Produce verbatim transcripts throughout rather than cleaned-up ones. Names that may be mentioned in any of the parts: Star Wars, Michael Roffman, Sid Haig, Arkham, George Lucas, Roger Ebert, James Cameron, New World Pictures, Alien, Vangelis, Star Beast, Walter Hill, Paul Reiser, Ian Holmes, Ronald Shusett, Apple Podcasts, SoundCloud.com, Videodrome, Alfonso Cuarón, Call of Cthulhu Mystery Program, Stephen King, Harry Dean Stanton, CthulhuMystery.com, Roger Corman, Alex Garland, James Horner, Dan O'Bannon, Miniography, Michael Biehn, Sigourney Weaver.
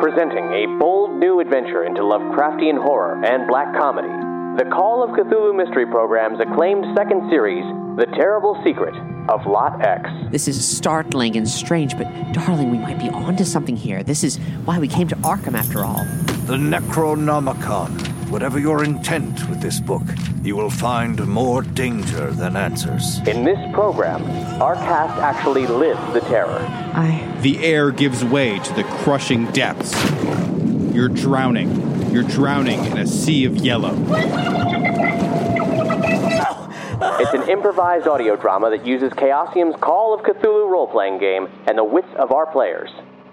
Presenting a bold new adventure into Lovecraftian horror and black comedy, the Call of Cthulhu Mystery Program's acclaimed second series, The Terrible Secret of Lot X. This is startling and strange, but darling, we might be onto something here. This is why we came to Arkham after all. The Necronomicon. Whatever your intent with this book, you will find more danger than answers. In this program, our cast actually lives the terror. I... The air gives way to the crushing depths. You're drowning. You're drowning in a sea of yellow. It's an improvised audio drama that uses Chaosium's Call of Cthulhu role-playing game and the wits of our players.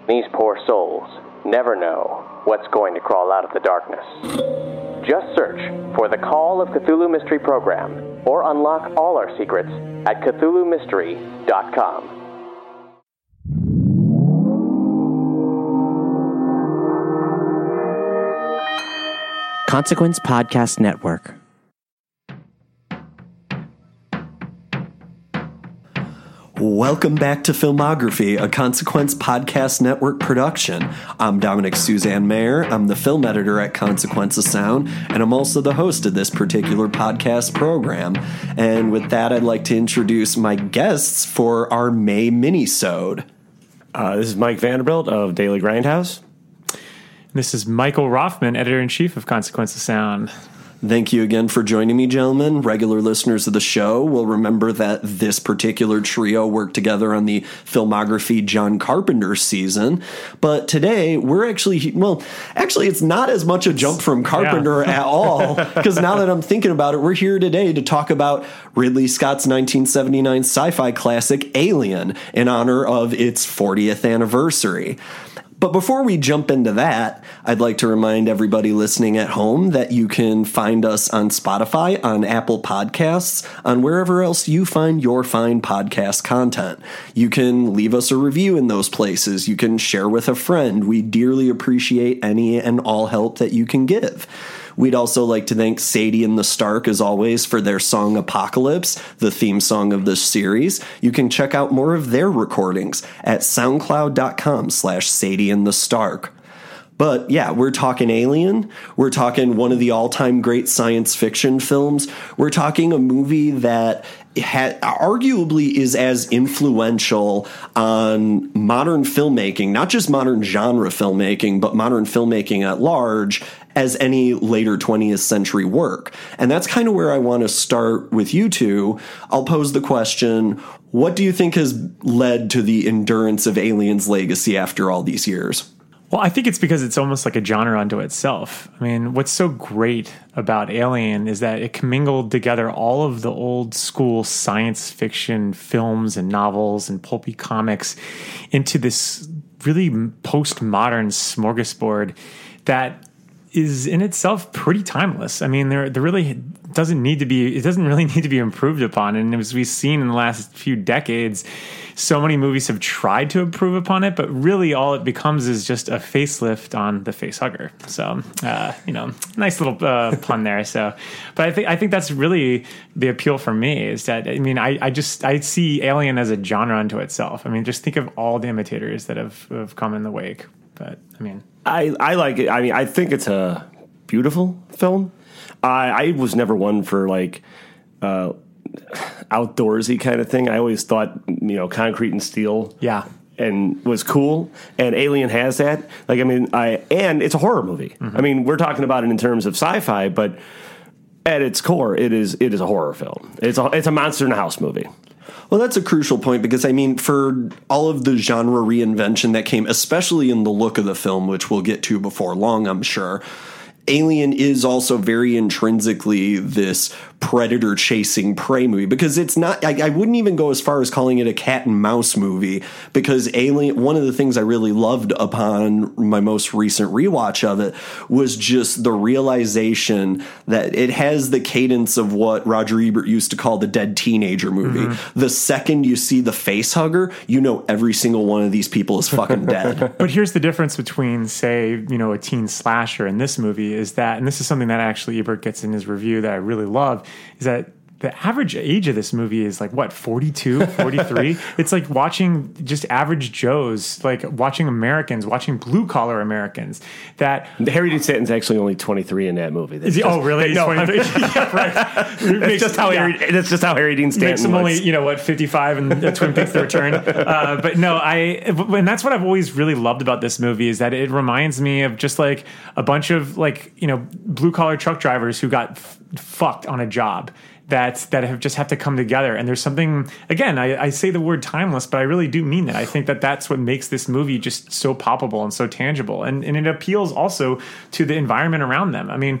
These poor souls never know what's going to crawl out of the darkness. Just search for the Call of Cthulhu Mystery Program or unlock all our secrets at Cthulhu Mystery dot com. Consequence Podcast Network. Welcome back to Filmography, a Consequence Podcast Network production. I'm Dominic Suzanne Mayer. I'm the film editor at Consequence of Sound, and I'm also the host of this particular podcast program. And with that, I'd like to introduce my guests for our May minisode. Uh, this is Mike Vanderbilt of Daily Grindhouse. This is Michael Roffman, editor-in-chief of Consequence of Sound. Thank you again for joining me, gentlemen. Regular listeners of the show will remember that this particular trio worked together on the Filmography John Carpenter season. But today, we're actually, well, actually, it's not as much a jump from Carpenter yeah. at all, because now that I'm thinking about it, we're here today to talk about Ridley Scott's nineteen seventy-nine sci-fi classic Alien in honor of its fortieth anniversary. But before we jump into that, I'd like to remind everybody listening at home that you can find us on Spotify, on Apple Podcasts, on wherever else you find your fine podcast content. You can leave us a review in those places. You can share with a friend. We dearly appreciate any and all help that you can give. We'd also like to thank Sadie and the Stark, as always, for their song Apocalypse, the theme song of this series. You can check out more of their recordings at soundcloud.com slash Sadie and the Stark. But yeah, we're talking Alien. We're talking one of the all-time great science fiction films. We're talking a movie that had, arguably is as influential on modern filmmaking, not just modern genre filmmaking, but modern filmmaking at large, as any later twentieth century work. And that's kind of where I want to start with you two. I'll pose the question, what do you think has led to the endurance of Alien's legacy after all these years? Well, I think it's because it's almost like a genre unto itself. I mean, what's so great about Alien is that it commingled together all of the old school science fiction films and novels and pulpy comics into this really postmodern smorgasbord that is in itself pretty timeless. I mean, there there really doesn't need to be, it doesn't really need to be improved upon. And as we've seen in the last few decades, so many movies have tried to improve upon it, but really all it becomes is just a facelift on the facehugger. So, uh, you know, nice little uh, pun there. So, but I think I think that's really the appeal for me is that, I mean, I, I just, I see Alien as a genre unto itself. I mean, just think of all the imitators that have, have come in the wake. But, I mean... I, I like it. I mean, I think it's a beautiful film. I, I was never one for, like, uh, outdoorsy kind of thing. I always thought, you know, concrete and steel yeah. and was cool, and Alien has that. Like, I mean, I and it's a horror movie. Mm-hmm. I mean, we're talking about it in terms of sci-fi, but at its core, it is it is a horror film. It's a, it's a monster in a house movie. Well, that's a crucial point because, I mean, for all of the genre reinvention that came, especially in the look of the film, which we'll get to before long, I'm sure, Alien is also very intrinsically this predator chasing prey movie because it's not, I, I wouldn't even go as far as calling it a cat and mouse movie because Alien, one of the things I really loved upon my most recent rewatch of it was just the realization that it has the cadence of what Roger Ebert used to call the dead teenager movie. Mm-hmm. The second you see the face hugger, you know, every single one of these people is fucking dead. But here's the difference between, say, you know, a teen slasher and this movie. Is that, and this is something that actually Ebert gets in his review that I really love, is that the average age of this movie is like, what, forty-two, forty-three? It's like watching just average Joes, like watching Americans, watching blue-collar Americans. That Harry Dean Stanton's actually only twenty-three in that movie. That's he, just, oh, really? No, twenty-three? Yeah, right. That's, makes, just how yeah. Harry, that's just how Harry Dean Stanton makes him looks. Only, you know, what, fifty-five in the Twin Peaks: The Return. Uh, but no, I, and that's what I've always really loved about this movie is that it reminds me of just like a bunch of like, you know, blue-collar truck drivers who got f- fucked on a job. That that have just have to come together. And there's something, again, I, I say the word timeless, but I really do mean that. I think that that's what makes this movie just so palpable and so tangible. And, and it appeals also to the environment around them. I mean,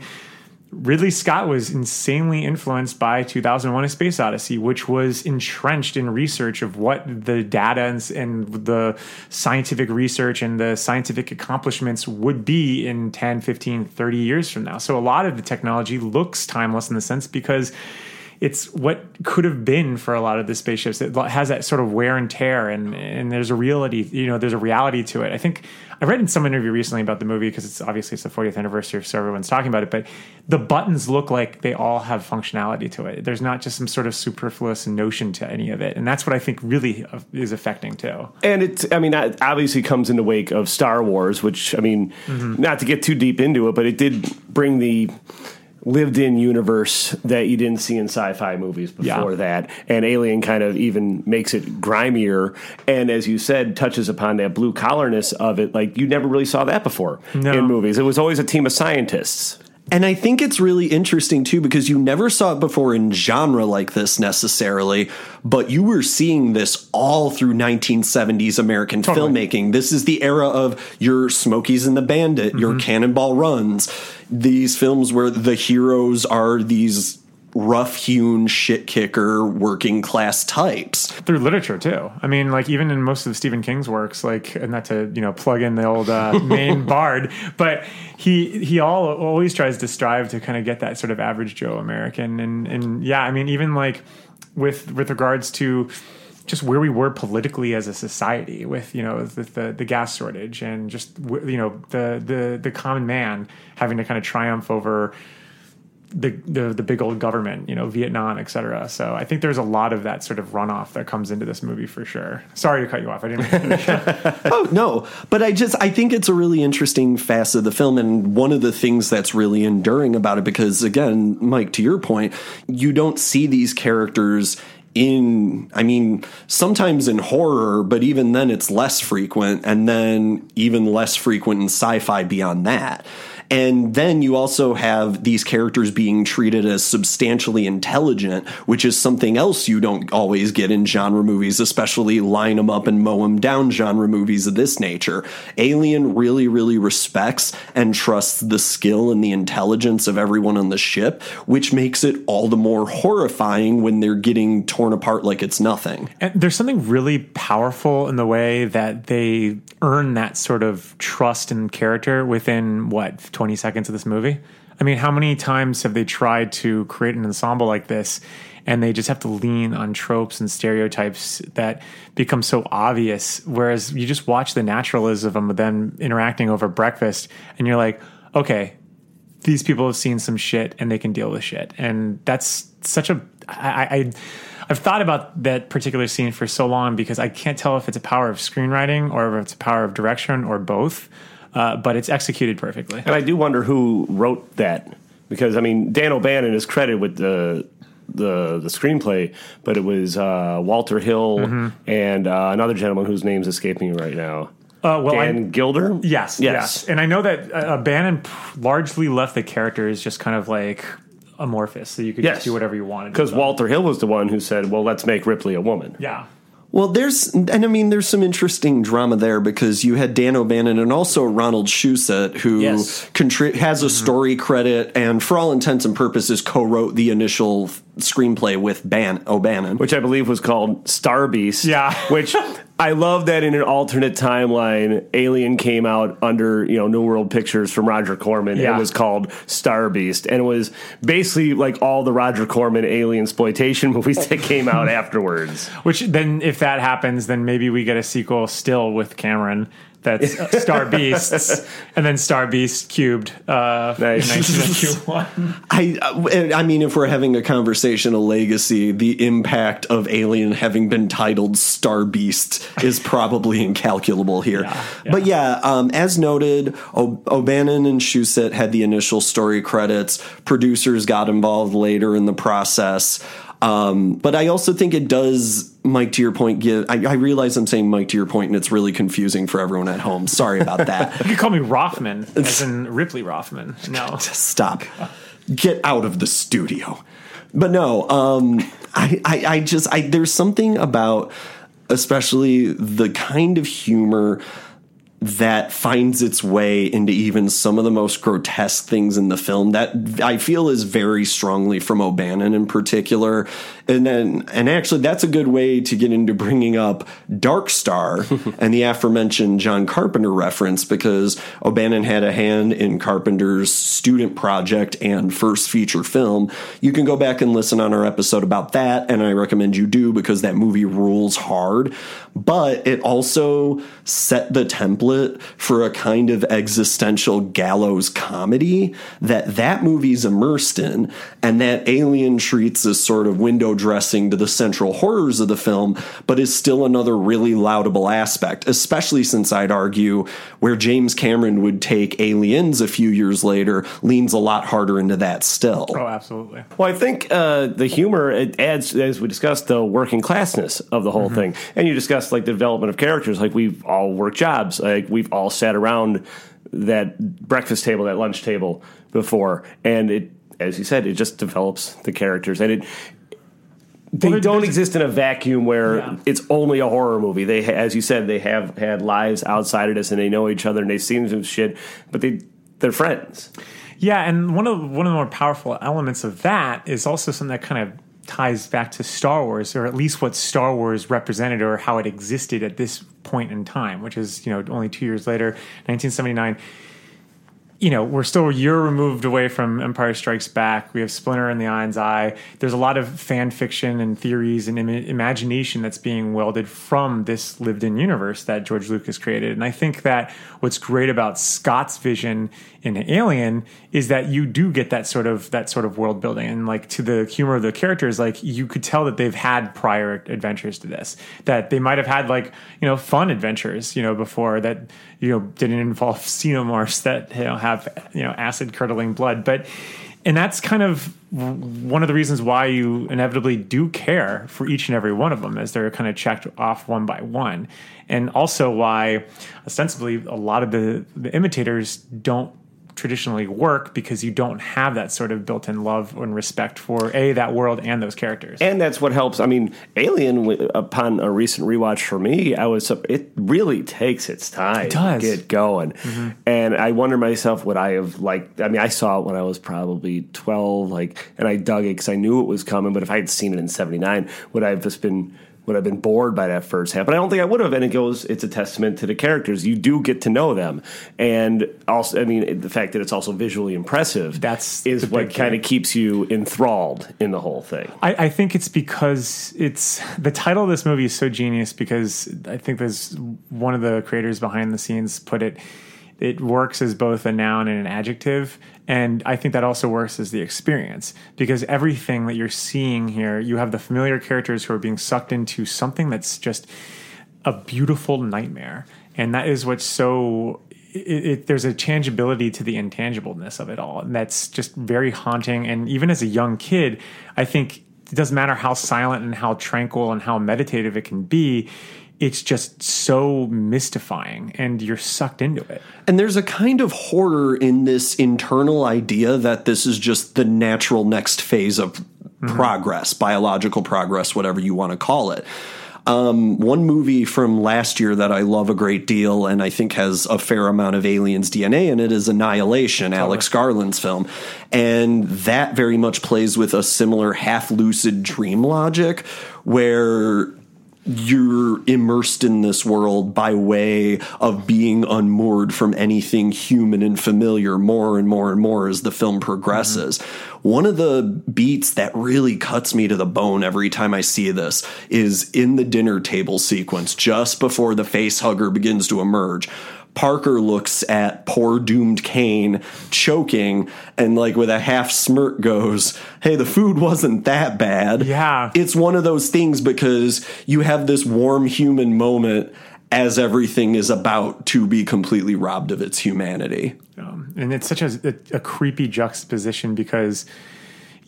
Ridley Scott was insanely influenced by two thousand one: A Space Odyssey, which was entrenched in research of what the data and, and the scientific research and the scientific accomplishments would be in ten, fifteen, thirty years from now. So a lot of the technology looks timeless in the sense because it's what could have been for a lot of the spaceships. It has that sort of wear and tear, and, and there's a reality, you know, there's a reality to it. I think I read in some interview recently about the movie because it's obviously it's the fortieth anniversary, so everyone's talking about it. But the buttons look like they all have functionality to it. There's not just some sort of superfluous notion to any of it, and that's what I think really is affecting too. And it's, I mean, that obviously comes in the wake of Star Wars, which I mean, mm-hmm. not to get too deep into it, but it did bring the lived-in universe that you didn't see in sci-fi movies before yeah. that. And Alien kind of even makes it grimier. And as you said, touches upon that blue-collarness of it. Like, you never really saw that before no. in movies. It was always a team of scientists. And I think it's really interesting, too, because you never saw it before in genre like this necessarily, but you were seeing this all through nineteen seventies American totally. filmmaking. This is the era of your Smokies and the Bandit, mm-hmm. your Cannonball Runs, these films where the heroes are these rough-hewn shit-kicker working-class types. Through literature, too. I mean, like, even in most of Stephen King's works, like, and not to, you know, plug in the old uh, Maine Bard, but he he all, always tries to strive to kind of get that sort of average Joe American. And, and yeah, I mean, even, like, with with regards to just where we were politically as a society with, you know, the, the, the gas shortage and just, you know, the, the, the common man having to kind of triumph over The, the the big old government, you know, Vietnam, et cetera. So I think there's a lot of that sort of runoff that comes into this movie for sure. Sorry to cut you off. I didn't finish that. Oh, no. But I just, I think it's a really interesting facet of the film. And one of the things that's really enduring about it, because again, Mike, to your point, you don't see these characters in, I mean, sometimes in horror, but even then it's less frequent, and then even less frequent in sci-fi beyond that. And then you also have these characters being treated as substantially intelligent, which is something else you don't always get in genre movies, especially line them up and mow them down genre movies of this nature. Alien really, really respects and trusts the skill and the intelligence of everyone on the ship, which makes it all the more horrifying when they're getting torn apart like it's nothing. And there's something really powerful in the way that they earn that sort of trust and character within, what, twenty seconds of this movie? I mean, how many times have they tried to create an ensemble like this and they just have to lean on tropes and stereotypes that become so obvious, whereas you just watch the naturalism of them interacting over breakfast and you're like, okay, these people have seen some shit and they can deal with shit. And that's such a I, I I've thought about that particular scene for so long because I can't tell if it's a power of screenwriting or if it's a power of direction or both. Uh, but it's executed perfectly. And I do wonder who wrote that, because, I mean, Dan O'Bannon is credited with the the, the screenplay, but it was uh, Walter Hill mm-hmm. and uh, another gentleman whose name's escaping me right now. Uh, well, Dan I'm, Gilder? Yes, yes, yes. And I know that uh, Bannon largely left the characters just kind of like amorphous, so you could yes. just do whatever you wanted. Because Walter Hill was the one who said, well, let's make Ripley a woman. Yeah. Well, there's, and I mean, there's some interesting drama there because you had Dan O'Bannon and also Ronald Shusett, who yes. contri- has a story mm-hmm. credit and, for all intents and purposes, co-wrote the initial f- screenplay with Ban- O'Bannon. Which I believe was called Star Beast. Yeah. Which I love that in an alternate timeline, Alien came out under, you know, New World Pictures from Roger Corman. Yeah. And it was called Star Beast. And it was basically like all the Roger Corman alien exploitation movies that came out afterwards. Which then, if that happens, then maybe we get a sequel still with Cameron that's Star Beasts, and then Star Beast cubed uh, nice. in nineteen ninety-one. I, I mean, if we're having a conversational legacy, the impact of Alien having been titled Star Beast is probably incalculable here. Yeah, yeah. But yeah, um, as noted, o- O'Bannon and Shusett had the initial story credits. Producers got involved later in the process. Um, but I also think it does, Mike, to your point, give, I, I realize I'm saying Mike to your point, and it's really confusing for everyone at home. Sorry about that. You could call me Roffman, as in Ripley Roffman. No. Just stop. Get out of the studio. But no, um, I, I, I just, I, there's something about especially the kind of humor that finds its way into even some of the most grotesque things in the film that I feel is very strongly from O'Bannon in particular. And then, and actually that's a good way to get into bringing up Dark Star and the aforementioned John Carpenter reference, because O'Bannon had a hand in Carpenter's student project and first feature film. You can go back and listen on our episode about that, and I recommend you do because that movie rules hard. But it also set the template for a kind of existential gallows comedy that that movie's immersed in, and that Alien treats as sort of window dressing to the central horrors of the film, but is still another really laudable aspect, especially since I'd argue where James Cameron would take Aliens a few years later leans a lot harder into that still. Oh, absolutely. Well, I think uh, the humor, it adds, as we discussed, the working classness of the whole mm-hmm. thing. And you discussed like the development of characters, like we've all worked jobs. I Like we've all sat around that breakfast table, that lunch table before, and it, as you said, it just develops the characters, and it they well, don't exist in a vacuum where yeah. it's only a horror movie. They, as you said, they have had lives outside of this, and they know each other, and they've seen some shit, but they they're friends. Yeah, and one of one of the more powerful elements of that is also something that kind of ties back to Star Wars, or at least what Star Wars represented or how it existed at this point in time, which is, you know, only two years later, nineteen seventy-nine. You know, we're still a year removed away from Empire Strikes Back. We have Splinter in the Lion's Eye. There's a lot of fan fiction and theories and im- imagination that's being welded from this lived-in universe that George Lucas created. And I think that what's great about Scott's vision in Alien is that you do get that sort of that sort of world building. And like to the humor of the characters, like you could tell that they've had prior adventures to this, that they might have had like, you know, fun adventures, you know, before that, you know, didn't involve xenomorphs that, you know, have Have, you know, acid curdling blood. But and that's kind of one of the reasons why you inevitably do care for each and every one of them, as they're kind of checked off one by one, and also why ostensibly a lot of the, the imitators don't traditionally work, because you don't have that sort of built-in love and respect for a that world and those characters. And that's what helps. I mean, Alien, upon a recent rewatch for me, I was it really takes its time it does. to get going. Mm-hmm. And I wonder myself, would I have liked, I mean, I saw it when I was probably twelve, like, and I dug it because I knew it was coming, but if I had seen it in seventy-nine, would I have just been would I have been bored by that first half? But I don't think I would have. And it goes, it's a testament to the characters. You do get to know them. And also, I mean, the fact that it's also visually impressive That's is what kind of keeps you enthralled in the whole thing. I, I think it's because it's, the title of this movie is so genius, because I think there's one of the creators behind the scenes put it, it works as both a noun and an adjective. And I think that also works as the experience, because everything that you're seeing here, you have the familiar characters who are being sucked into something that's just a beautiful nightmare. And that is what's so it, it, there's a tangibility to the intangibleness of it all. And that's just very haunting. And even as a young kid, I think it doesn't matter how silent and how tranquil and how meditative it can be. it's just so mystifying and you're sucked into it. And there's a kind of horror in this internal idea that this is just the natural next phase of mm-hmm. progress, biological progress, whatever you want to call it. Um, one movie from last year that I love a great deal and I think has a fair amount of Aliens D N A in it is Annihilation, totally. Alex Garland's film. And that very much plays with a similar half-lucid dream logic where you're immersed in this world by way of being unmoored from anything human and familiar more and more and more as the film progresses. Mm-hmm. One of the beats that really cuts me to the bone every time I see this is in the dinner table sequence, just before the facehugger begins to emerge. Parker looks at poor doomed Kane choking and like with a half smirk goes, hey, the food wasn't that bad. Yeah. It's one of those things because you have this warm human moment as everything is about to be completely robbed of its humanity. Um, and it's such a, a, a creepy juxtaposition because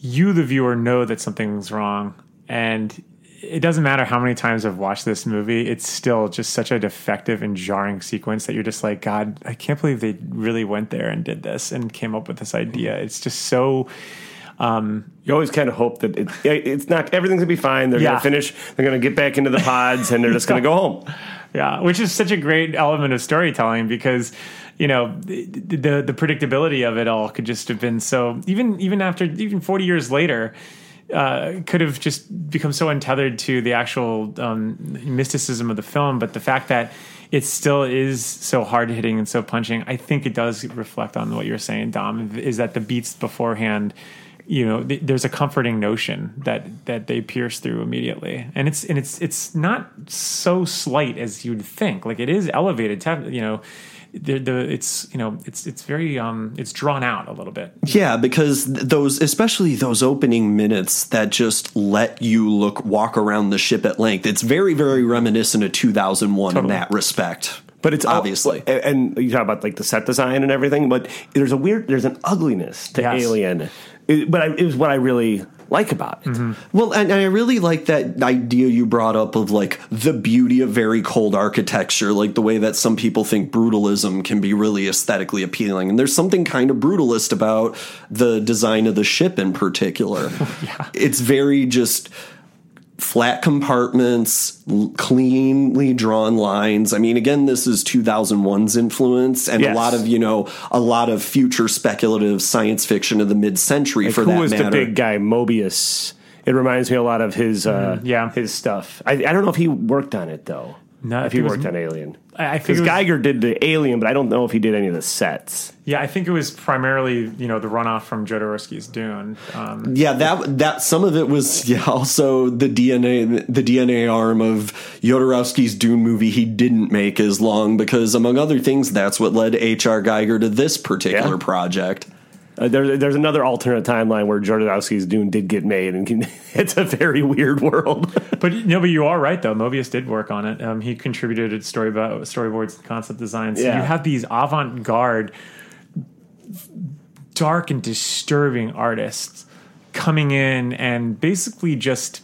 you, the viewer, know that something's wrong. And it doesn't matter how many times I've watched this movie. It's still just such a defective and jarring sequence that you're just like, God, I can't believe they really went there and did this and came up with this idea. It's just so... Um, you always kind of hope that it, it's not, everything's gonna be fine. They're yeah. gonna finish. They're gonna get back into the pods, and they're just gonna go home. Yeah, which is such a great element of storytelling because you know the, the the predictability of it all could just have been so. Even even after even forty years later, uh, could have just become so untethered to the actual um, mysticism of the film. But the fact that it still is so hard hitting and so punching, I think it does reflect on what you're saying, Dom. Is that the beats beforehand? You know, th- there's a comforting notion that, that they pierce through immediately, and it's and it's it's not so slight as you'd think. Like it is elevated, te- you know. The, the it's you know it's it's very um it's drawn out a little bit. Yeah, because those especially those opening minutes that just let you look walk around the ship at length. It's very very reminiscent of two thousand one totally. In that respect. But it's obviously, all, and you talk about like the set design and everything. But there's a weird, there's an ugliness to yes. Alien. It, but I, it was what I really like about it. Mm-hmm. Well, and, and I really like that idea you brought up of like the beauty of very cold architecture, like the way that some people think brutalism can be really aesthetically appealing. And there's something kind of brutalist about the design of the ship in particular. yeah. It's very just flat compartments, l- cleanly drawn lines. I mean, again, this is two thousand one's influence and yes. a lot of, you know, a lot of future speculative science fiction of the mid-century like for that matter. Who was the big guy, Moebius? It reminds me a lot of his uh, mm, yeah. his stuff. I, I don't know if he worked on it, though. No, if he worked was, on Alien. I think was, Geiger did the Alien, but I don't know if he did any of the sets. Yeah, I think it was primarily, you know, the runoff from Jodorowsky's Dune. Um, yeah, that that some of it was yeah, also the D N A the D N A arm of Jodorowsky's Dune movie he didn't make as long because, among other things, that's what led H R. Geiger to this particular yeah. project. Uh, there, there's another alternate timeline where Jodorowsky's Dune did get made, and can, it's a very weird world. But no, but you are right though. Moebius did work on it. Um, he contributed to story about storyboards, and concept designs. So yeah. You have these avant-garde, dark and disturbing artists coming in and basically just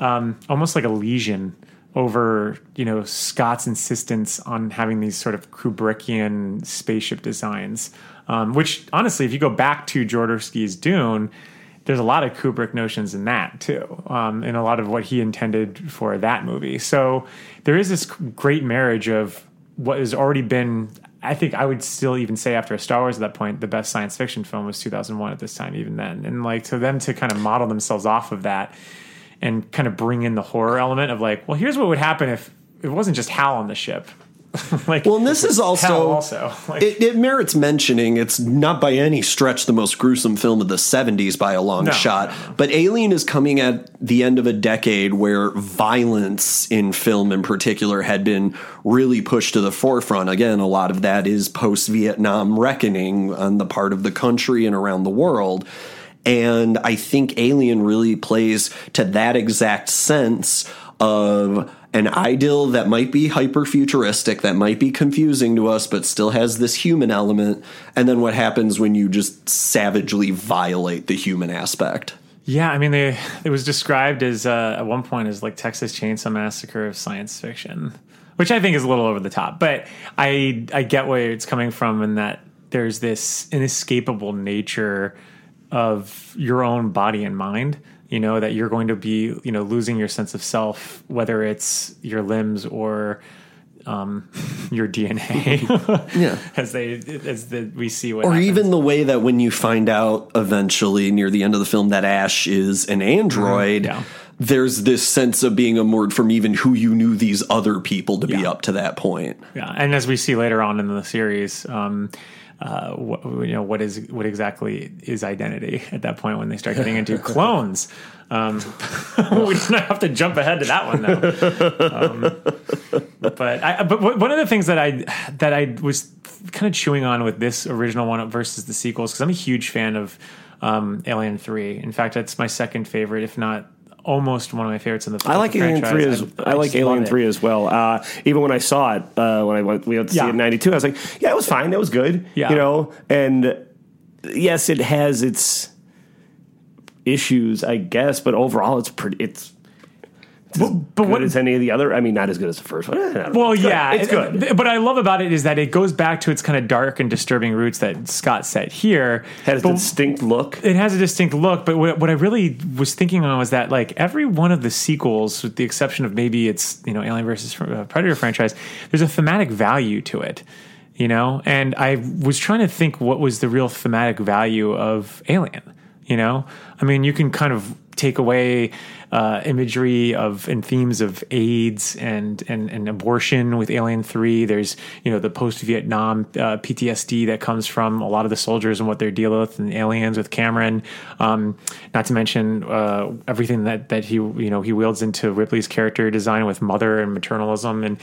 um, almost like a lesion over, you know, Scott's insistence on having these sort of Kubrickian spaceship designs. Um, which, honestly, if you go back to Jodorowsky's Dune, there's a lot of Kubrick notions in that, too, um, and a lot of what he intended for that movie. So there is this great marriage of what has already been, I think I would still even say after Star Wars at that point, the best science fiction film was two thousand one at this time, even then. And, like, to them to kind of model themselves off of that and kind of bring in the horror element of, like, well, here's what would happen if it wasn't just Hal on the ship. like, well, and this is also, also. Like, it, it merits mentioning. It's not by any stretch the most gruesome film of the seventies by a long no, shot, no, no. But Alien is coming at the end of a decade where violence in film in particular had been really pushed to the forefront. Again, a lot of that is post-Vietnam reckoning on the part of the country and around the world. And I think Alien really plays to that exact sense of an ideal that might be hyper-futuristic, that might be confusing to us, but still has this human element. And then what happens when you just savagely violate the human aspect? Yeah, I mean, they, it was described as, uh, at one point, as like Texas Chainsaw Massacre of science fiction. which I think is a little over the top, but I I get where it's coming from, in that there's this inescapable nature of your own body and mind, you know, that you're going to be, you know, losing your sense of self, whether it's your limbs or um, your D N A, yeah, as they as the, we see what, or happens. Even the way that when you find out eventually near the end of the film that Ash is an android. Mm-hmm. Yeah. There's this sense of being immured from even who you knew these other people to yeah. be up to that point. Yeah, and as we see later on in the series, um, uh, what, you know, what is what exactly is identity at that point when they start getting into clones? Um, we don't have to jump ahead to that one though. Um, but I, but one of the things that I that I was kind of chewing on with this original one versus the sequels, because I'm a huge fan of um, Alien three. In fact, that's my second favorite, if not. Almost one of my favorites in the franchise. I like Alien three as I, I, I like Alien three as well. Uh, even when I saw it, uh, when I went, we had to see yeah. it in ninety-two, I was like, yeah, it was fine, it was good, yeah. you know. And yes, it has its issues, I guess, but overall, it's pretty. It's, it's but, as but good what, as any of the other. I mean, not as good as the first one. Well, it's yeah, good. it's it, good. But I love about it is that it goes back to its kind of dark and disturbing roots that Scott set here. Has a distinct look. It has a distinct look. But what, what I really was thinking on was that, like, every one of the sequels, with the exception of maybe it's, you know, Alien versus Predator franchise, there's a thematic value to it, you know. And I was trying to think what was the real thematic value of Alien. You know, I mean, you can kind of take away uh, imagery of and themes of AIDS and, and, and abortion with Alien three. There's, you know, the post-Vietnam uh, P T S D that comes from a lot of the soldiers and what they're dealing with, and Aliens with Cameron. Um, not to mention uh, everything that, that he, you know, he wields into Ripley's character design with mother and maternalism. And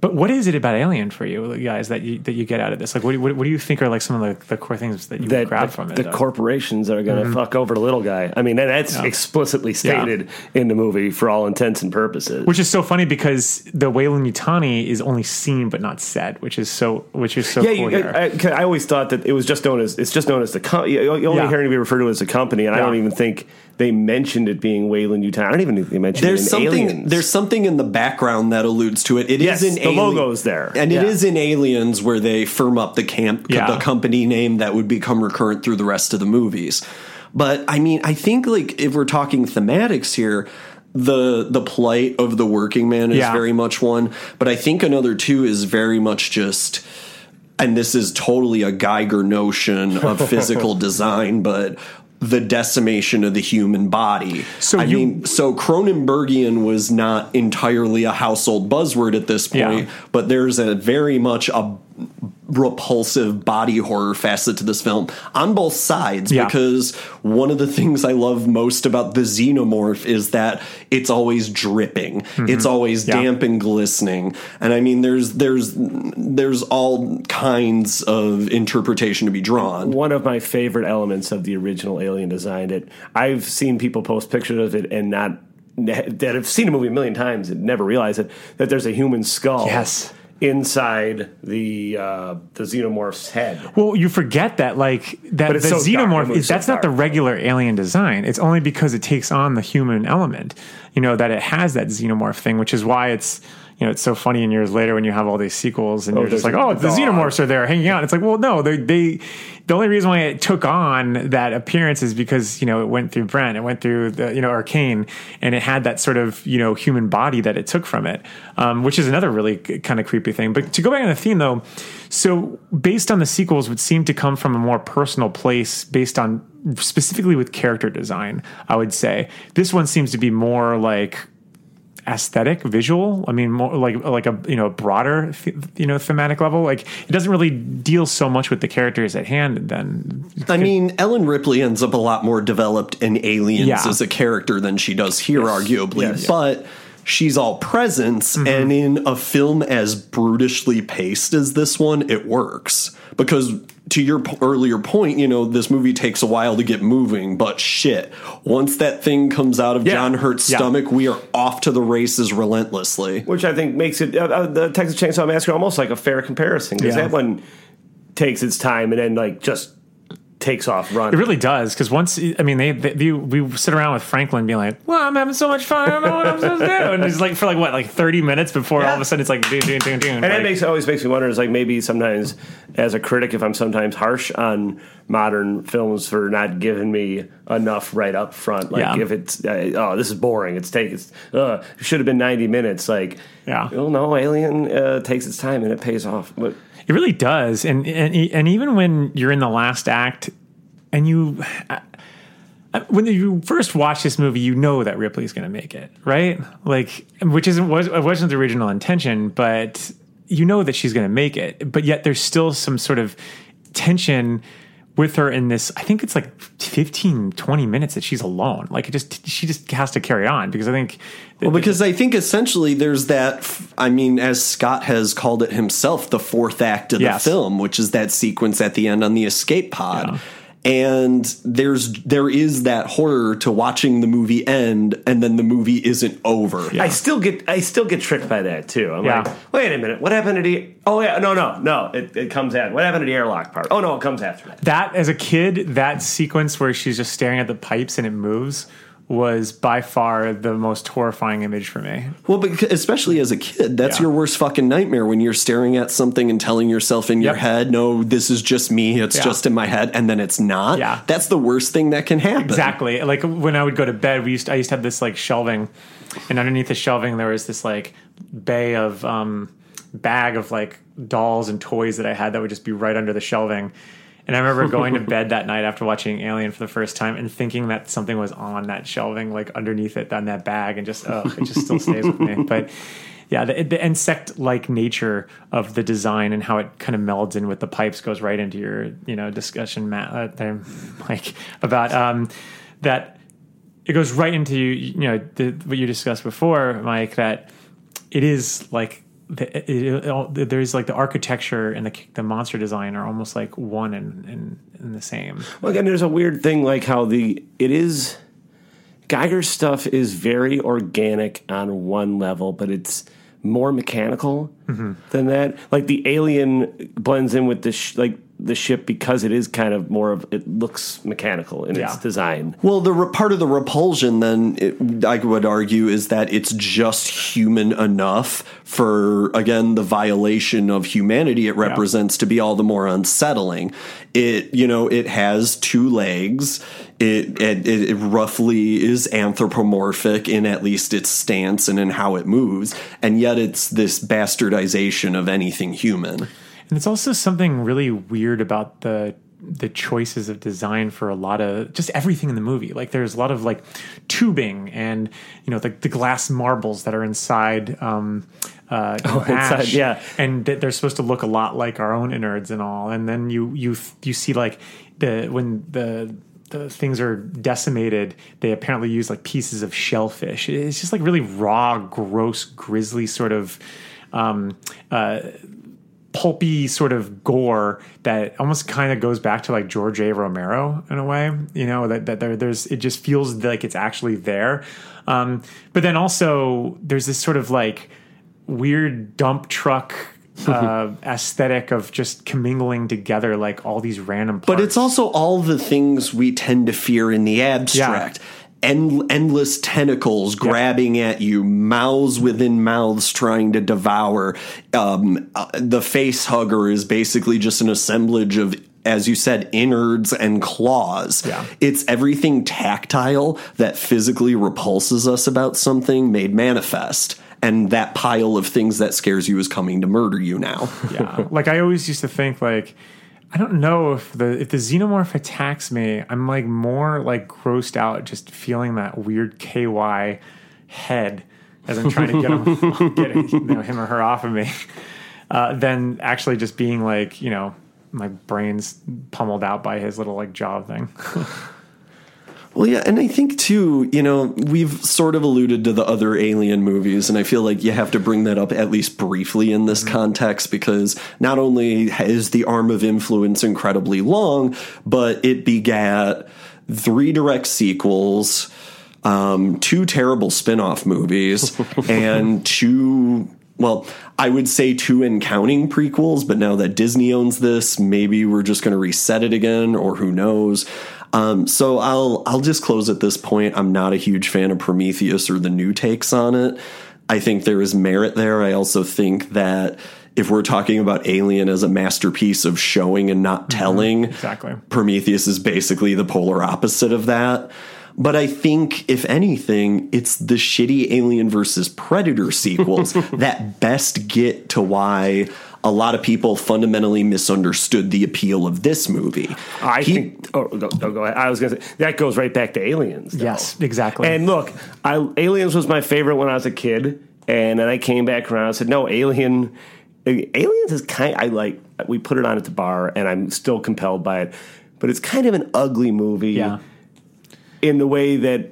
but what is it about Alien for you guys that you, that you get out of this? Like, what, what, what do you think are like some of the, the core things that you that, grab the, from it? The though? corporations that are going to mm-hmm. fuck over the little guy. I mean, that's yeah. explicitly stated yeah. in the movie for all intents and purposes. Which is so funny because the Weyland-Yutani is only seen but not said, which is so which is so yeah, cool. You, here. I, I, I always thought that it was just known as it's just known as the com- you only yeah. hearing it be referred to as a company, and yeah. I don't even think they mentioned it being Weyland-Yutani. I don't even think they mentioned there's it in something, Aliens. There's something in the background that alludes to it. It yes, is in the logo's there. And yeah. it is in Aliens where they firm up the camp, yeah. the company name that would become recurrent through the rest of the movies. But, I mean, I think, like, if we're talking thematics here, the the plight of the working man is yeah. very much one. But I think another, too, is very much just... And this is totally a Geiger notion of physical design, but... the decimation of the human body. So I you, mean, so Cronenbergian was not entirely a household buzzword at this point, yeah. but there's a very much a repulsive body horror facet to this film on both sides, yeah. because one of the things I love most about the xenomorph is that it's always dripping. Mm-hmm. It's always yeah. damp and glistening. And I mean, there's, there's, there's all kinds of interpretation to be drawn. One of my favorite elements of the original Alien design, it, I've seen people post pictures of it and not that have seen a movie a million times and never realize it, that there's a human skull. Yes. Inside the uh, the xenomorph's head. Well, you forget that, like that the so xenomorph is that's so not the regular Alien design. It's only because it takes on the human element, you know, that it has that xenomorph thing, which is why it's, you know, it's so funny in years later when you have all these sequels and oh, you're just like, oh, the xenomorphs are there hanging out. It's like, well, no, they, they, the only reason why it took on that appearance is because, you know, it went through Brent, it went through the, you know, Arcane, and it had that sort of, you know, human body that it took from it, um, which is another really kind of creepy thing. But to go back on the theme, though, so based on the sequels would seem to come from a more personal place based on specifically with character design, I would say. This one seems to be more like... aesthetic, visual. I mean, more like like a you know broader th- you know thematic level. Like it doesn't really deal so much with the characters at hand. Then I mean, Ellen Ripley ends up a lot more developed in Aliens yeah. as a character than she does here, yes. arguably. Yes. But she's all presence, mm-hmm. and in a film as brutishly paced as this one, it works because. To your p- earlier point, you know, this movie takes a while to get moving, but shit, once that thing comes out of yeah. John Hurt's yeah. stomach, we are off to the races relentlessly. Which I think makes it, uh, uh, the Texas Chainsaw Massacre almost like a fair comparison, because yeah. that one takes its time and then, like, just... takes off running. It really does, because once, I mean, they, they, they we sit around with Franklin being like, well, I'm having so much fun, I don't know what I'm supposed to do. And it's like for like, what, like thirty minutes before yeah. all of a sudden it's like, doo, doo, doo, doo. And like, it makes, always makes me wonder, is like maybe sometimes as a critic, if I'm sometimes harsh on modern films for not giving me enough right up front. Like yeah. if it's, uh, oh, this is boring. It's take, it's, uh, it should have been ninety minutes. Like, yeah. oh no, Alien uh, takes its time and it pays off. But it really does. And, and, and even when you're in the last act and you, I, when you first watch this movie, you know that Ripley's going to make it, right? Like, which isn't, was, wasn't the original intention, but you know that she's going to make it, but yet there's still some sort of tension with her in this. I think it's like fifteen, twenty minutes that she's alone. Like, it just, she just has to carry on because I think. Well, because I think essentially there's that, I mean, as Scott has called it himself, the fourth act of yes. the film, which is that sequence at the end on the escape pod. Yeah. And there's there is that horror to watching the movie end, and then the movie isn't over. Yeah. I still get I still get tricked by that too. I'm yeah. like, wait a minute, what happened to the? Oh yeah, no, no, no, it, it comes after. What happened to the airlock part? Oh no, it comes after that. That as a kid, that sequence where she's just staring at the pipes and it moves was by far the most horrifying image for me. Well, but especially as a kid, that's yeah. your worst fucking nightmare when you're staring at something and telling yourself in yep. your head, no, this is just me, it's yeah. just in my head, and then it's not. Yeah. That's the worst thing that can happen. Exactly. Like when I would go to bed, we used to, I used to have this like shelving, and underneath the shelving there was this like bay of um bag of like dolls and toys that I had that would just be right under the shelving. And I remember going to bed that night after watching Alien for the first time and thinking that something was on that shelving, like underneath it, on that bag, and just, oh, it just still stays with me. But yeah, the, the insect-like nature of the design and how it kind of melds in with the pipes goes right into your, you know, discussion, Matt, uh, like about um, that. It goes right into you know the, what you discussed before, Mike. That it is like. The, it, it, all, there's like the architecture and the the monster design are almost like one and and, and the same. Well, again, there's a weird thing like how the it is Geiger's stuff is very organic on one level, but it's more mechanical mm-hmm. than that. Like the Alien blends in with the sh- like the ship because it is kind of more of it looks mechanical in yeah. its design. Well, the re- part of the repulsion then it, I would argue is that it's just human enough for, again, the violation of humanity it represents yeah. to be all the more unsettling. It, you know, it has two legs. It, it, it roughly is anthropomorphic in at least its stance and in how it moves. And yet it's this bastardization of anything human. And it's also something really weird about the the choices of design for a lot of just everything in the movie. Like there's a lot of like tubing and, you know, the, the glass marbles that are inside um, uh, oh, inside, yeah. And they're supposed to look a lot like our own innards and all. And then you you you see like the when the the things are decimated, they apparently use like pieces of shellfish. It's just like really raw, gross, grisly sort of um, uh pulpy sort of gore that almost kind of goes back to like George A. Romero in a way, you know, that, that there, there's, it just feels like it's actually there. Um, but then also there's this sort of like weird dump truck uh, aesthetic of just commingling together, like all these random parts. But it's also all the things we tend to fear in the abstract. Yeah. End, endless tentacles grabbing yep. at you, mouths within mouths trying to devour. Um, uh, the face hugger is basically just an assemblage of, as you said, innards and claws. Yeah. It's everything tactile that physically repulses us about something made manifest. And that pile of things that scares you is coming to murder you now. Yeah, like I always used to think, like, I don't know if the if the xenomorph attacks me, I'm like more like grossed out just feeling that weird K Y head as I'm trying to get him, get it, you know, him or her off of me, uh, than actually just being like, you know, my brain's pummeled out by his little like jaw thing. Well, yeah, and I think, too, you know, we've sort of alluded to the other Alien movies, and I feel like you have to bring that up at least briefly in this mm-hmm. context, because not only is the arm of influence incredibly long, but it begat three direct sequels, um, two terrible spin-off movies, and two well, I would say two and counting prequels, but now that Disney owns this, maybe we're just going to reset it again, or who knows. Um, so I'll I'll just close at this point. I'm not a huge fan of Prometheus or the new takes on it. I think there is merit there. I also think that if we're talking about Alien as a masterpiece of showing and not telling, mm-hmm. exactly. Prometheus is basically the polar opposite of that. But I think, if anything, it's the shitty Alien versus Predator sequels that best get to why a lot of people fundamentally misunderstood the appeal of this movie. I he, think... Oh, no, no, go ahead. I was going to say, that goes right back to Aliens, though. Yes, exactly. And look, I, Aliens was my favorite when I was a kid, and then I came back around and said, no, Alien... Aliens is kind... I like... We put it on at the bar, and I'm still compelled by it, but it's kind of an ugly movie. Yeah. In the way that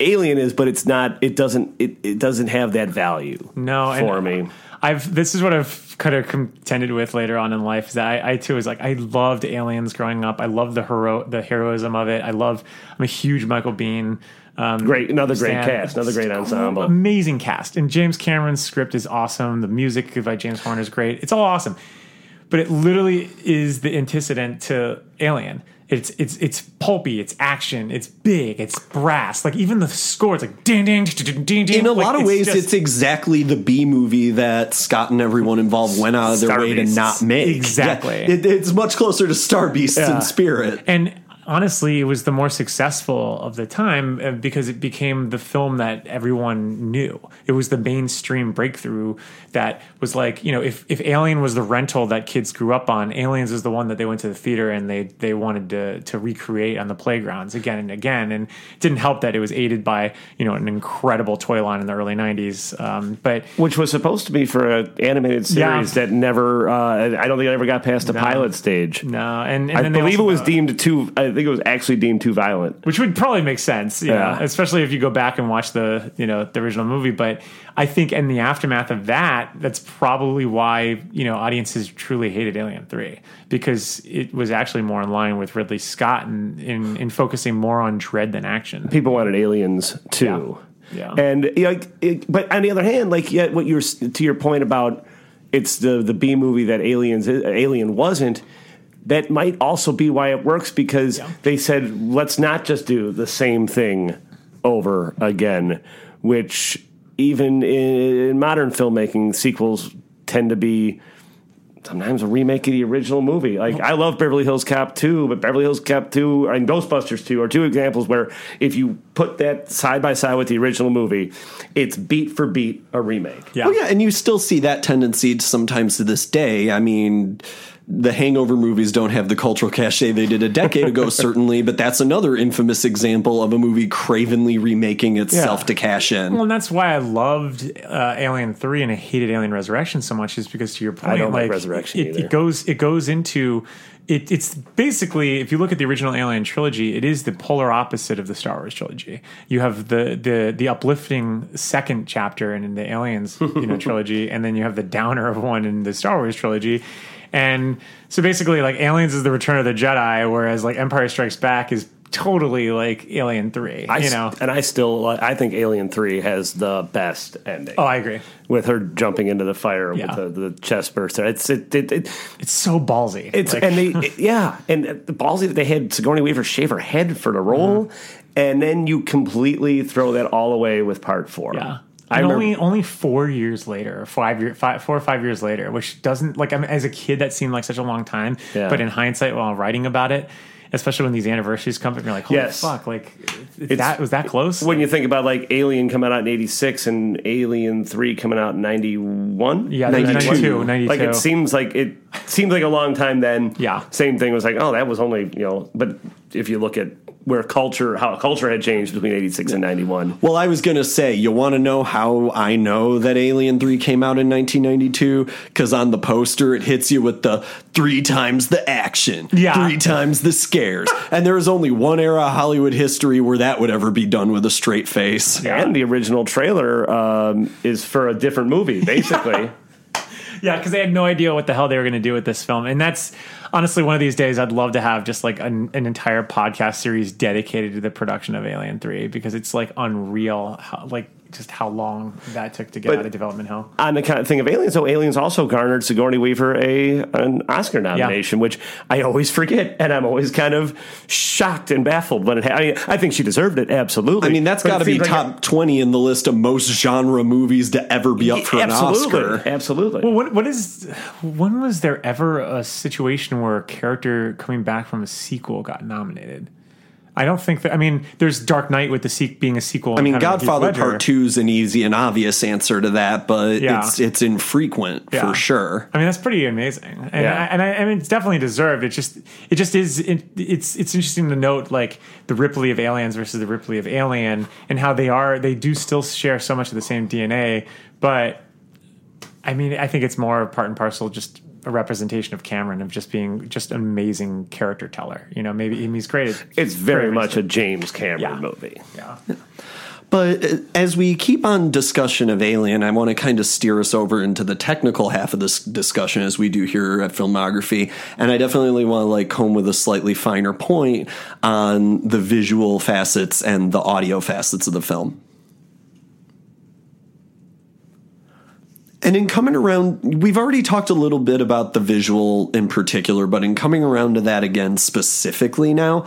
Alien is, but it's not. It doesn't. It, it doesn't have that value. No, for me, I've. This is what I've kind of contended with later on in life. Is that I, I too was like I loved Aliens growing up. I loved the hero, the heroism of it. I love. I'm a huge Michael Biehn. Um, great, another great stand, cast, another great ensemble, amazing cast. And James Cameron's script is awesome. The music by James Horner is great. It's all awesome, but it literally is the antecedent to Alien. It's it's it's pulpy. It's action. It's big. It's brass. Like even the score, it's like ding ding ding ding ding. In a like, lot of it's ways, just, it's exactly the B movie that Scott and everyone involved went out of their Star way Beasts. To not make. Exactly. Yeah, it, it's much closer to Star Beasts yeah. in spirit. And honestly, it was the more successful of the time because it became the film that everyone knew. It was the mainstream breakthrough that was like, you know, if, if Alien was the rental that kids grew up on, Aliens is the one that they went to the theater and they, they wanted to, to recreate on the playgrounds again and again. And it didn't help that it was aided by, you know, an incredible toy line in the early nineties. Um, but which was supposed to be for an animated series yeah. that never, uh, I don't think it ever got past the no. pilot stage. No. And, and I believe also, it was deemed too... Uh, I think it was actually deemed too violent, which would probably make sense, you yeah. know, especially if you go back and watch the, you know, the original movie. But I think in the aftermath of that, that's probably why, you know, audiences truly hated Alien three, because it was actually more in line with Ridley Scott and in, in focusing more on dread than action. People wanted Aliens two, yeah, yeah. and you know, it, but on the other hand, like yeah, what you're to your point about it's the the B movie that Aliens Alien wasn't. That might also be why it works, because yeah. they said, let's not just do the same thing over again, which even in modern filmmaking, sequels tend to be sometimes a remake of the original movie. Like, I love Beverly Hills Cop two, but Beverly Hills Cop two and Ghostbusters two are two examples where if you put that side by side with the original movie, it's beat for beat a remake. Yeah. Oh, yeah, and you still see that tendency sometimes to this day. I mean... The Hangover movies don't have the cultural cachet they did a decade ago, certainly, but that's another infamous example of a movie cravenly remaking itself yeah. to cash in. Well, and that's why I loved uh, Alien three and I hated Alien Resurrection so much, is because to your point, I don't like, like Resurrection it, it goes it goes into it, it's basically, if you look at the original Alien trilogy, it is the polar opposite of the Star Wars trilogy. You have the the the uplifting second chapter in, in the Aliens you know trilogy, and then you have the downer of one in the Star Wars trilogy. And so basically, like, Aliens is the Return of the Jedi, whereas, like, Empire Strikes Back is totally, like, Alien three, I you know? St- and I still, I think Alien three has the best ending. Oh, I agree. With her jumping into the fire yeah. with the, the chest burster. It's it, it, it it's so ballsy. It's like, and they, it, yeah, and the ballsy that they had Sigourney Weaver shave her head for the role, mm-hmm. and then you completely throw that all away with part four. Yeah. And I only only four years later, five year, five, four or five years later, which doesn't, like, I mean, as a kid, that seemed like such a long time. Yeah. But in hindsight, while writing about it, especially when these anniversaries come up, you're like, holy yes. fuck, like, it's, that was that close? When you think about, like, Alien coming out in eighty-six and Alien three coming out in ninety-one? Yeah, ninety-two. ninety-two. Like, it seems like it seems like a long time then. Yeah. Same thing was like, oh, that was only, you know, but if you look at where culture, how culture had changed between eighty-six and ninety-one. Well, I was going to say, you want to know how I know that Alien three came out in nineteen ninety-two? Because on the poster, it hits you with the three times the action, yeah. three times the scares. And there is only one era of Hollywood history where that would ever be done with a straight face. Yeah. And the original trailer um, is for a different movie, basically. Yeah, because they had no idea what the hell they were going to do with this film. And that's, honestly, one of these days I'd love to have just like an, an entire podcast series dedicated to the production of Alien three, because it's like unreal. How, like just how long that took to get but out of development hell. On the kind of thing of Aliens, though, Aliens also garnered Sigourney Weaver a an Oscar nomination, yeah. which I always forget, and I'm always kind of shocked and baffled when it ha- I mean, I think she deserved it, absolutely. I mean, that's got to be top out. twenty in the list of most genre movies to ever be up for absolutely, an Oscar. Absolutely. Well, what, what is, when was there ever a situation where a character coming back from a sequel got nominated? I don't think that, I mean, there's Dark Knight with the seek being a sequel. I mean, Godfather Part Two is an easy and obvious answer to that, but yeah. it's it's infrequent yeah. for sure. I mean, that's pretty amazing, and yeah. I, and I, I mean, it's definitely deserved. It just it just is. It, it's it's interesting to note like the Ripley of Aliens versus the Ripley of Alien, and how they are they do still share so much of the same D N A. But I mean, I think it's more part and parcel just. A representation of Cameron of just being just amazing character teller, you know, maybe he's great. At, it's very much a James Cameron yeah. movie. Yeah. But as we keep on discussion of Alien, I want to kind of steer us over into the technical half of this discussion as we do here at Filmography. And I definitely want to like home with a slightly finer point on the visual facets and the audio facets of the film. And in coming around, we've already talked a little bit about the visual in particular, but in coming around to that again specifically now,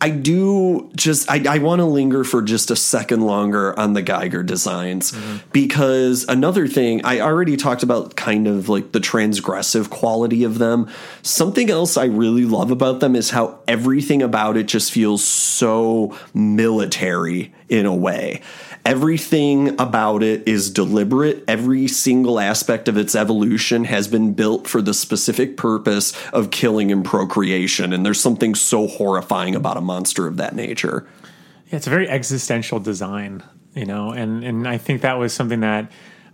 I do just, I, I want to linger for just a second longer on the Geiger designs, mm-hmm. because another thing, I already talked about kind of like the transgressive quality of them. Something else I really love about them is how everything about it just feels so military in a way. Everything about it is deliberate. Every single aspect of its evolution has been built for the specific purpose of killing and procreation. And there's something so horrifying about a monster of that nature. Yeah, it's a very existential design, you know, and, and I think that was something that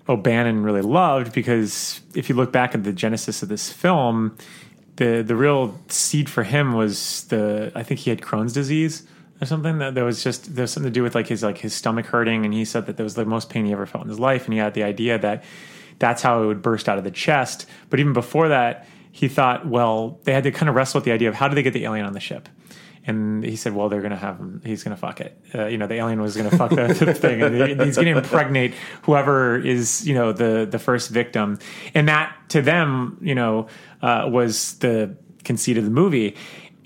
O'Bannon really loved, because if you look back at the genesis of this film, the, the real seed for him was the, I think he had Crohn's disease. Or something that there was just there's something to do with like his like his stomach hurting, and he said that that was the most pain he ever felt in his life, and he had the idea that that's how it would burst out of the chest. But even before that, he thought, well, they had to kind of wrestle with the idea of how do they get the alien on the ship. And he said, well, they're going to have him. He's going to fuck it. Uh, you know, the alien was going to fuck the, the thing. And he's going to impregnate whoever is, you know, the the first victim. And that to them, you know, uh, was the conceit of the movie.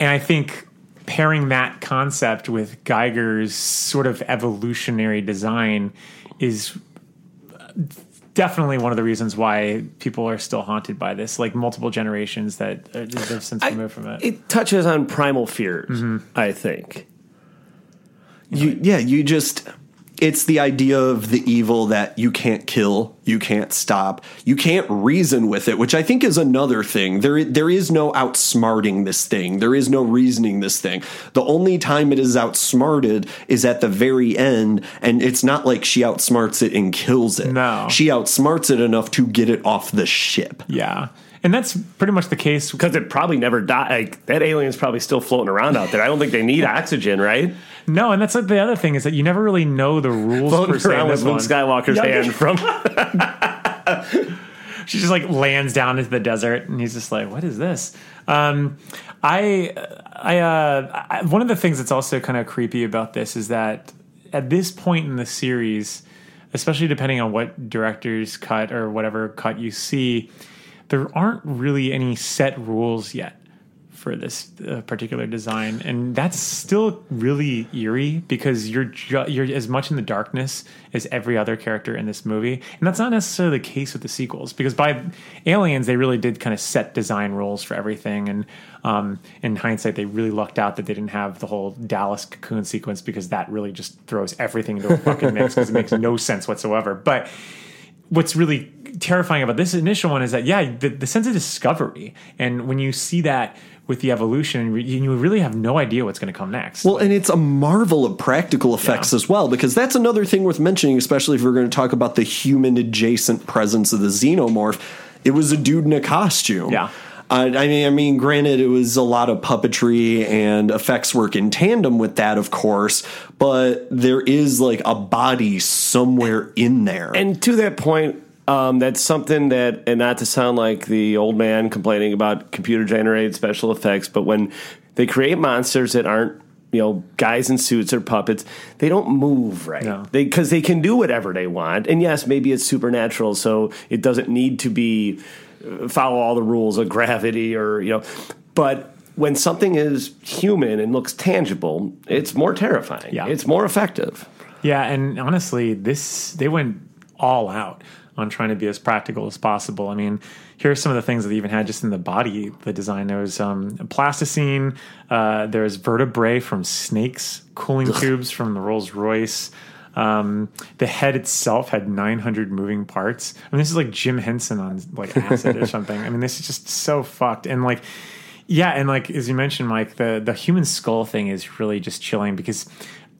And I think pairing that concept with Geiger's sort of evolutionary design is definitely one of the reasons why people are still haunted by this, like multiple generations that have since removed from it. It touches on primal fears, mm-hmm. I think. You, yeah, you just... It's the idea of the evil that you can't kill, you can't stop, you can't reason with it, which I think is another thing. There, there is no outsmarting this thing. There is no reasoning this thing. The only time it is outsmarted is at the very end, and it's not like she outsmarts it and kills it. No. She outsmarts it enough to get it off the ship. Yeah. And that's pretty much the case. Because it probably never died. Like, that alien's probably still floating around out there. I don't think they need oxygen, right? No, and that's like the other thing is that you never really know the rules. Floating per se around with Luke Skywalker's yeah, hand from... She just like lands down into the desert, and he's just like, what is this? Um, I, I, uh, I, one of the things that's also kind of creepy about this is that at this point in the series, especially depending on what director's cut or whatever cut you see... There aren't really any set rules yet for this uh, particular design, and that's still really eerie because you're ju- you're as much in the darkness as every other character in this movie, and that's not necessarily the case with the sequels, because by Aliens they really did kind of set design rules for everything, and um, in hindsight they really lucked out that they didn't have the whole Dallas cocoon sequence, because that really just throws everything into a fucking mix because it makes no sense whatsoever. But what's really terrifying about this initial one is that, yeah, the, the sense of discovery. And when you see that with the evolution, you really have no idea what's going to come next. Well, like, and it's a marvel of practical effects yeah. as well, because that's another thing worth mentioning, especially if we're going to talk about the human adjacent presence of the xenomorph. It was a dude in a costume. Yeah. Uh, I mean, I mean, granted, it was a lot of puppetry and effects work in tandem with that, of course, but there is like a body somewhere in there. And to that point, um, that's something that, and not to sound like the old man complaining about computer generated special effects, but when they create monsters that aren't you know, guys in suits or puppets, they don't move right. No. They, because they can do whatever they want. And yes, maybe it's supernatural, so it doesn't need to be follow all the rules of gravity or, you know. But when something is human and looks tangible, it's more terrifying. Yeah. It's more effective. Yeah, and honestly, this they went all out on trying to be as practical as possible. I mean, here are some of the things that they even had just in the body, the design. There was um, plasticine. Uh, there's vertebrae from snakes, cooling Ugh. tubes from the Rolls-Royce. Um, the head itself had nine hundred moving parts. I mean, this is like Jim Henson on like acid or something. I mean, this is just so fucked. And like, yeah, and like, as you mentioned, Mike, the, the human skull thing is really just chilling because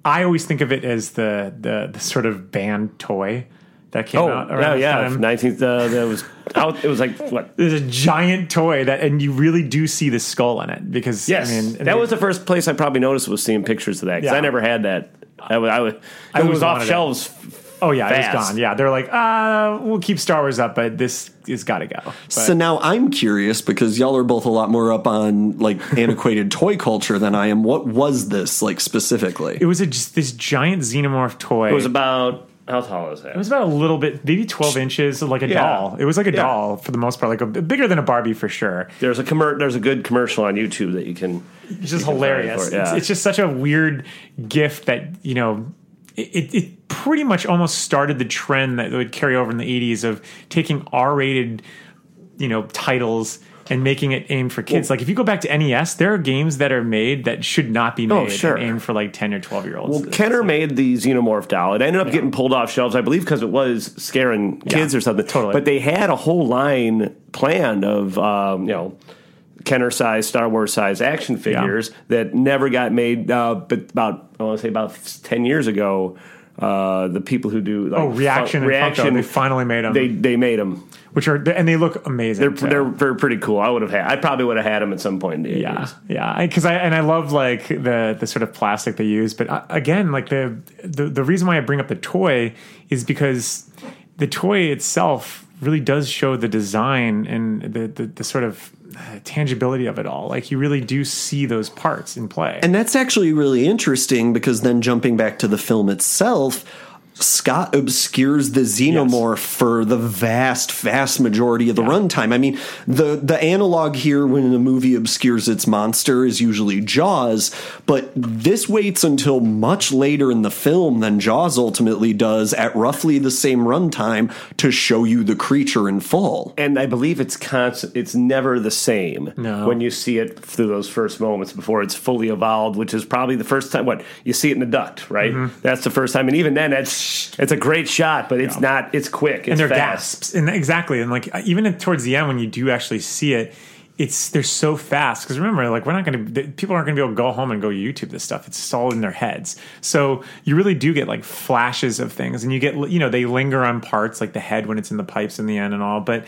I always think of it as the the, the sort of banned toy that came oh, out around yeah, yeah. nineteenth uh, that was out. It was like what? There's a giant toy that, and you really do see the skull on it because yes, I mean, that they, was the first place I probably noticed was seeing pictures of that because yeah. I never had that. I was, I was, I was off shelves. It. Oh yeah, fast. It was gone. Yeah, they're like, uh, we'll keep Star Wars up, but this has got to go. But. So now I'm curious because y'all are both a lot more up on like antiquated toy culture than I am. What was this like specifically? It was a, just this giant xenomorph toy. It was about. How tall is that? It was about a little bit, maybe twelve inches, like a yeah. doll. It was like a yeah. doll for the most part, like a, bigger than a Barbie for sure. There's a commer- There's a good commercial on YouTube that you can. It's just hilarious. It. Yeah. It's, it's just such a weird gift that, you know, it, it pretty much almost started the trend that would carry over in the eighties of taking R-rated, you know, titles and making it aimed for kids. Well, like if you go back to N E S, there are games that are made that should not be made oh, sure. and aimed for like ten or twelve year olds. Well, Kenner so. made the Xenomorph doll. It ended up yeah. getting pulled off shelves, I believe, because it was scaring kids yeah, or something. Totally. But they had a whole line planned of um, you know Kenner size, Star Wars size action figures yeah. that never got made. Uh, but about I want to say about ten years ago. Uh, the people who do like, oh reaction, fun, and reaction, Funko, they finally made them. They they made them, which are and they look amazing. They're too. they're very pretty cool. I would have had. I probably would have had them at some point. In the yeah, eighties. yeah. Because I, I and I love like the the sort of plastic they use. But I, again, like the, the the reason why I bring up the toy is because the toy itself really does show the design and the the, the sort of. Tangibility of it all. Like you really do see those parts in play. And that's actually really interesting because then jumping back to the film itself, Scott obscures the xenomorph yes. for the vast, vast majority of the yeah. runtime. I mean, the, the analog here when a movie obscures its monster is usually Jaws, but this waits until much later in the film than Jaws ultimately does at roughly the same runtime to show you the creature in full. And I believe it's constant, it's never the same no. when you see it through those first moments before it's fully evolved, which is probably the first time, what, you see it in the duct, right? Mm-hmm. That's the first time. And even then, that's It's a great shot, but it's yeah. not. It's quick. It's and they're fast. gasps, and exactly, and like even towards the end when you do actually see it, it's they're so fast because remember, like we're not going to people aren't going to be able to go home and go YouTube this stuff. It's all in their heads, so you really do get like flashes of things, and you get you know they linger on parts like the head when it's in the pipes in the end and all, but.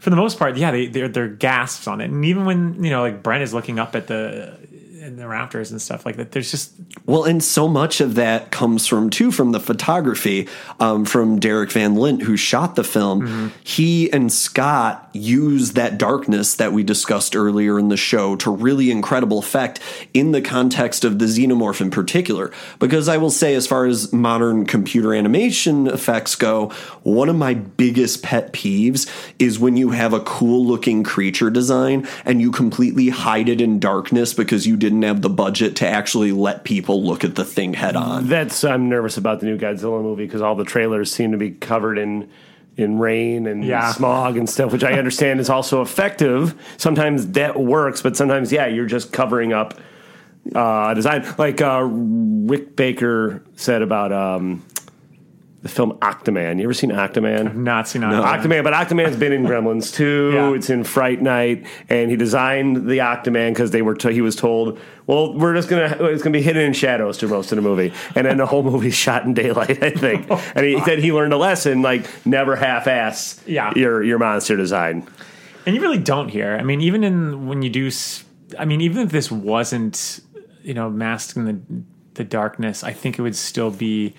For the most part, yeah, they they're, they're gasps on it, and even when you know, like Brent is looking up at the in the rafters and stuff like that, there's just well, and so much of that comes from too from the photography um, from Derek Van Lint, who shot the film. Mm-hmm. He and Scott used that darkness that we discussed earlier in the show to really incredible effect in the context of the xenomorph in particular. Because I will say, as far as modern computer animation effects go, one of my biggest pet peeves is when you have a cool looking creature design and you completely hide it in darkness because you didn't have the budget to actually let people look at the thing head on. That's I'm nervous about the new Godzilla movie because all the trailers seem to be covered in in rain and yeah. smog and stuff, which I understand is also effective. Sometimes that works, but sometimes, yeah, you're just covering up uh, design. Like uh, Rick Baker said about... Um, The film Octoman. You ever seen Octoman? I've not seen Octoman. No. Octoman, but Octoman's been in Gremlins too. Yeah. It's in Fright Night, and he designed the Octoman because they were. T- he was told, "Well, we're just gonna. It's gonna be hidden in shadows to most of the movie." And then the whole movie's shot in daylight, I think. Oh, and he said he learned a lesson: like never half-ass yeah. your your monster design. And you really don't here. I mean, even in when you do. I mean, even if this wasn't, you know, masked in the the darkness, I think it would still be.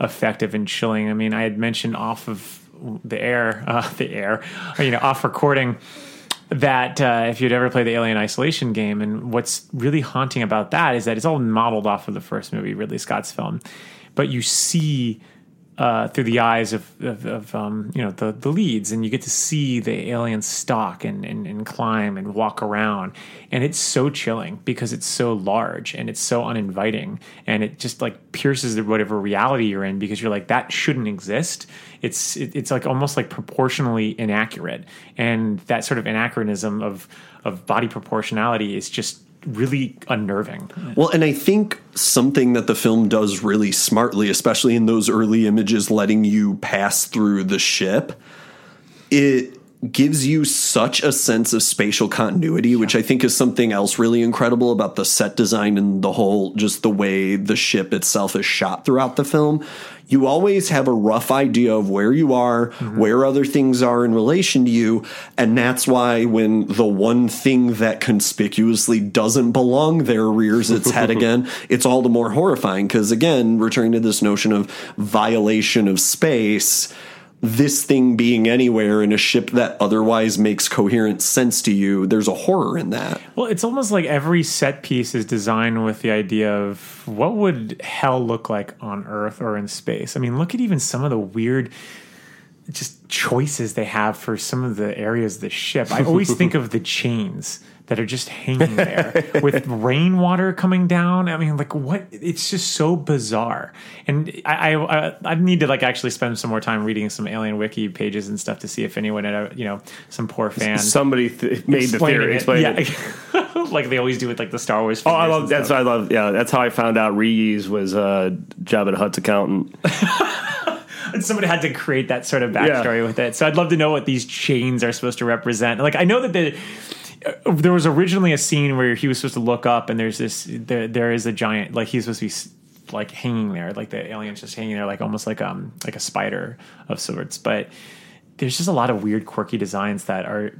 Effective and chilling. I mean, I had mentioned off of the air, uh, the air, you know, off recording that uh, if you'd ever played the Alien Isolation game, and what's really haunting about that is that it's all modeled off of the first movie, Ridley Scott's film, but you see uh, through the eyes of, of, of um, you know, the, the leads, and you get to see the alien stalk and, and, and climb and walk around. And it's so chilling because it's so large and it's so uninviting, and it just like pierces the whatever reality you're in, because you're like, that shouldn't exist. It's, it, it's like almost like proportionally inaccurate. And that sort of anachronism of, of body proportionality is just really unnerving. Well, and I think something that the film does really smartly, especially in those early images letting you pass through the ship, it gives you such a sense of spatial continuity, yeah. which I think is something else really incredible about the set design and the whole, just the way the ship itself is shot throughout the film. You always have a rough idea of where you are, mm-hmm. where other things are in relation to you. And that's why when the one thing that conspicuously doesn't belong there rears its head again, it's all the more horrifying. Because again, returning to this notion of violation of space, this thing being anywhere in a ship that otherwise makes coherent sense to you, there's a horror in that. Well, it's almost like every set piece is designed with the idea of what would hell look like on Earth or in space. I mean, look at even some of the weird just choices they have for some of the areas of the ship. I always think of the chains that are just hanging there with rainwater coming down. I mean, like, what? It's just so bizarre. And I, I, I need to like actually spend some more time reading some Alien Wiki pages and stuff to see if anyone, had a, you know, some poor fan, somebody th- made the theory, explained it. Yeah. it. Like they always do with like the Star Wars. Oh, I love that's what I love. Yeah, that's how I found out Reeves was uh, Jabba the Hutt's accountant. And somebody had to create that sort of backstory yeah. with it. So I'd love to know what these chains are supposed to represent. Like I know that the. There was originally a scene where he was supposed to look up, and there's this. There, there is a giant, like he's supposed to be like hanging there, like the alien's just hanging there, like almost like um like a spider of sorts. But there's just a lot of weird, quirky designs that are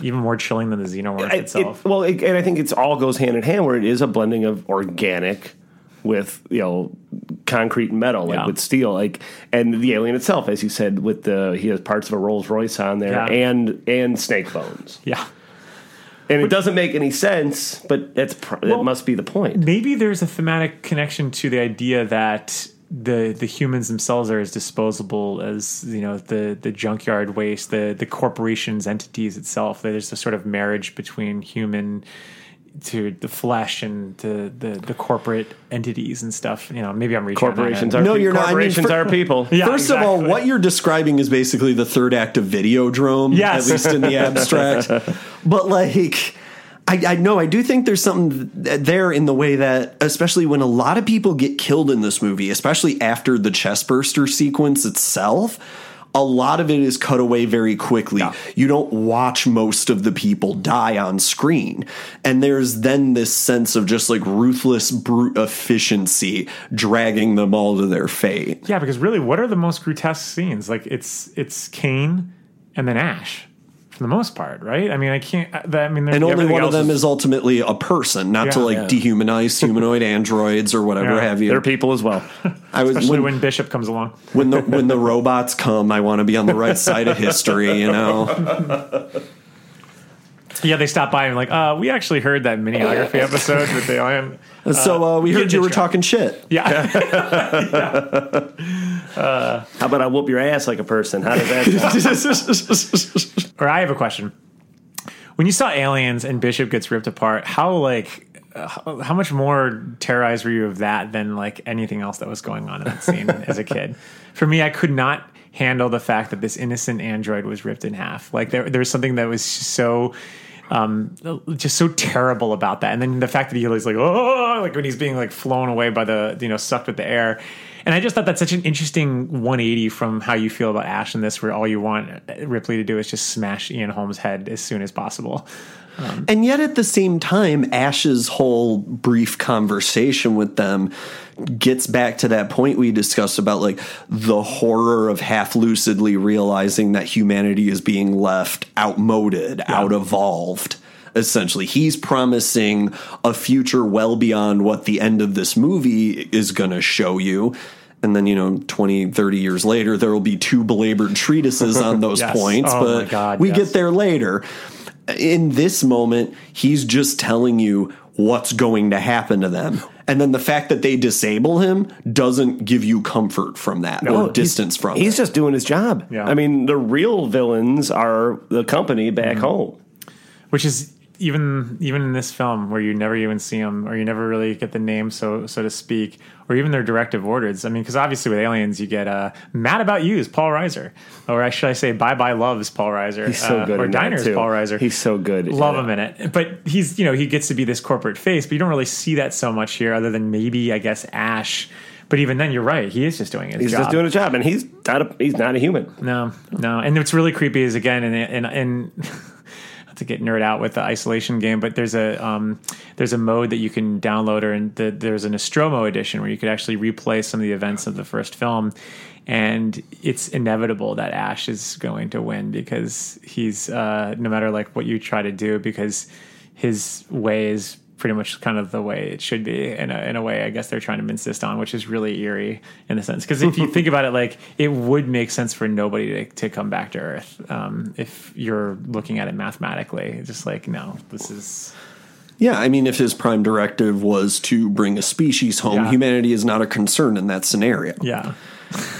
even more chilling than the xenomorph it, itself. It, well, it, and I think it's all goes hand in hand, where it is a blending of organic with, you know, concrete and metal, like yeah. with steel, like, and the alien itself, as you said, with the he has parts of a Rolls Royce on there, yeah. and and snake bones, yeah. And it doesn't make any sense, but that's that well, must be the point. Maybe there's a thematic connection to the idea that the the humans themselves are as disposable as, you know, the, the junkyard waste, the the corporation's entities itself. There's a sort of marriage between human to the flesh and to the, the corporate entities and stuff. You know, maybe I'm reaching. Corporations are no, people. You're not. Corporations I mean, for, are people. Yeah, First exactly. of all, what you're describing is basically the third act of Videodrome, yes. at least in the abstract. But like, I know I, I do think there's something there in the way that, especially when a lot of people get killed in this movie, especially after the chestburster sequence itself, a lot of it is cut away very quickly. Yeah. You don't watch most of the people die on screen. And there's then this sense of just like ruthless brute efficiency dragging them all to their fate. Yeah, because really, what are the most grotesque scenes? Like it's it's Kane and then Ash. For the most part, right? I mean, I can't. I mean, and only one of them is, is ultimately a person, not yeah, to like yeah. dehumanize humanoid androids or whatever yeah, have you. They're people as well. I was, Especially when, when Bishop comes along. When the when the robots come, I want to be on the right side of history, you know. Yeah, they stopped by and like, uh, we actually heard that miniography episode with the alien. Uh, so uh, we heard you were talking shit. Yeah. yeah. Uh, How about I whoop your ass like a person? How does that sound? Or I have a question. When you saw Aliens and Bishop gets ripped apart, how like how, how much more terrorized were you of that than like anything else that was going on in that scene as a kid? For me, I could not handle the fact that this innocent android was ripped in half. Like there, there was something that was so. Um, just so terrible about that. And then the fact that he's like, oh, like when he's being like flown away by the, you know, sucked with the air. And I just thought that's such an interesting one eighty from how you feel about Ash in this, where all you want Ripley to do is just smash Ian Holmes' head as soon as possible. Um, and yet at the same time, Ash's whole brief conversation with them gets back to that point we discussed about like the horror of half lucidly realizing that humanity is being left outmoded, yeah. out evolved. Essentially, he's promising a future well beyond what the end of this movie is going to show you. And then, you know, twenty, thirty years later, there will be two belabored treatises on those yes. points. Oh but my God, we yes. get there later. in this moment, he's just telling you what's going to happen to them. And then the fact that they disable him doesn't give you comfort from that no, or distance from it. He's just doing his job. Yeah. I mean, the real villains are the company back mm-hmm. home. Which is even even in this film where you never even see them or you never really get the name, so so to speak, or even their directive orders. I mean, because obviously with Aliens, you get uh, Mad About You is Paul Reiser. Or should I say Bye Bye Love is Paul Reiser. He's so uh, good. Or Diner is Paul Reiser. He's so good. Love him in it. But he's, you know, he gets to be this corporate face, but you don't really see that so much here other than maybe, I guess, Ash. But even then, you're right. He is just doing his he's job. He's just doing a job, and he's not a, he's not a human. No, no. And what's really creepy is, again, and and and... to get nerd out with the isolation game, but there's a um, there's a mode that you can download, or in the, there's an Nostromo edition where you could actually replay some of the events of the first film, and it's inevitable that Ash is going to win because he's uh, no matter like what you try to do, because his way is pretty much kind of the way it should be in a, in a way I guess they're trying to insist on, which is really eerie in a sense, because if you think about it, like it would make sense for nobody to, to come back to Earth um, if you're looking at it mathematically. It's just like, no, this is... Yeah, I mean, if his prime directive was to bring a species home, yeah. humanity is not a concern in that scenario. Yeah.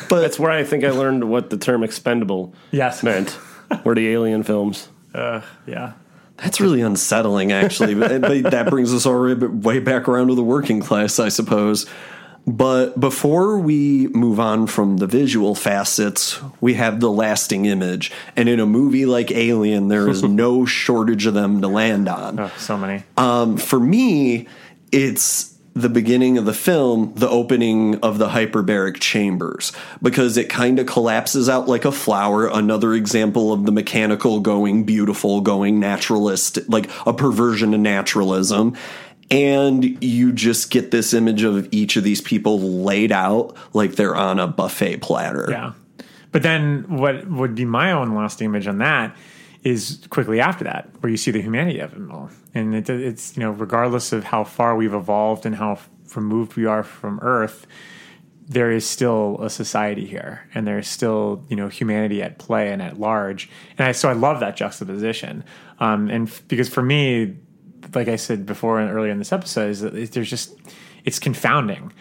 But that's where I think I learned what the term expendable yes. meant, were the Alien films. Uh, yeah. That's really unsettling, actually. But that brings us all way back around to the working class, I suppose. But before we move on from the visual facets, we have the lasting image. And in a movie like Alien, there is no shortage of them to land on. Oh, so many. Um, for me, it's the beginning of the film, the opening of the hyperbaric chambers, because it kind of collapses out like a flower. Another example of the mechanical going beautiful, going naturalist, like a perversion of naturalism. And you just get this image of each of these people laid out like they're on a buffet platter. Yeah. But then what would be my own last image on that is quickly after that, where you see the humanity of it all. And it, it's, you know, regardless of how far we've evolved and how f- removed we are from Earth, there is still a society here, and there's still, you know, humanity at play and at large. And I, so I love that juxtaposition. Um, and f- because for me, like I said before and earlier in this episode, is that it, there's just, it's confounding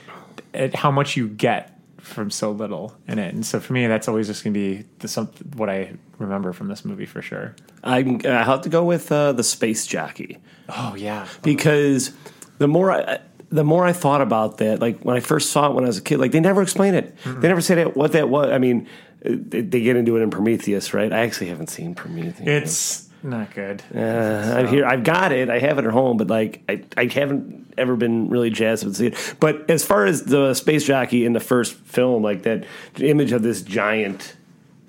at how much you get from so little in it. And so for me, that's always just going to be the, some, what I remember from this movie for sure. I'm, I have to go with uh, the space jockey. Oh yeah. Because the more I, the more I thought about that, like when I first saw it when I was a kid, like they never explain it. Mm-hmm. They never say that, what that was. I mean, they, they get into it in Prometheus, right? I actually haven't seen Prometheus. It's not good. Uh, so. I'm here. I've got it. I have it at home, but like I, I haven't ever been really jazzed with seeing it. But as far as the space jockey in the first film, like that image of this giant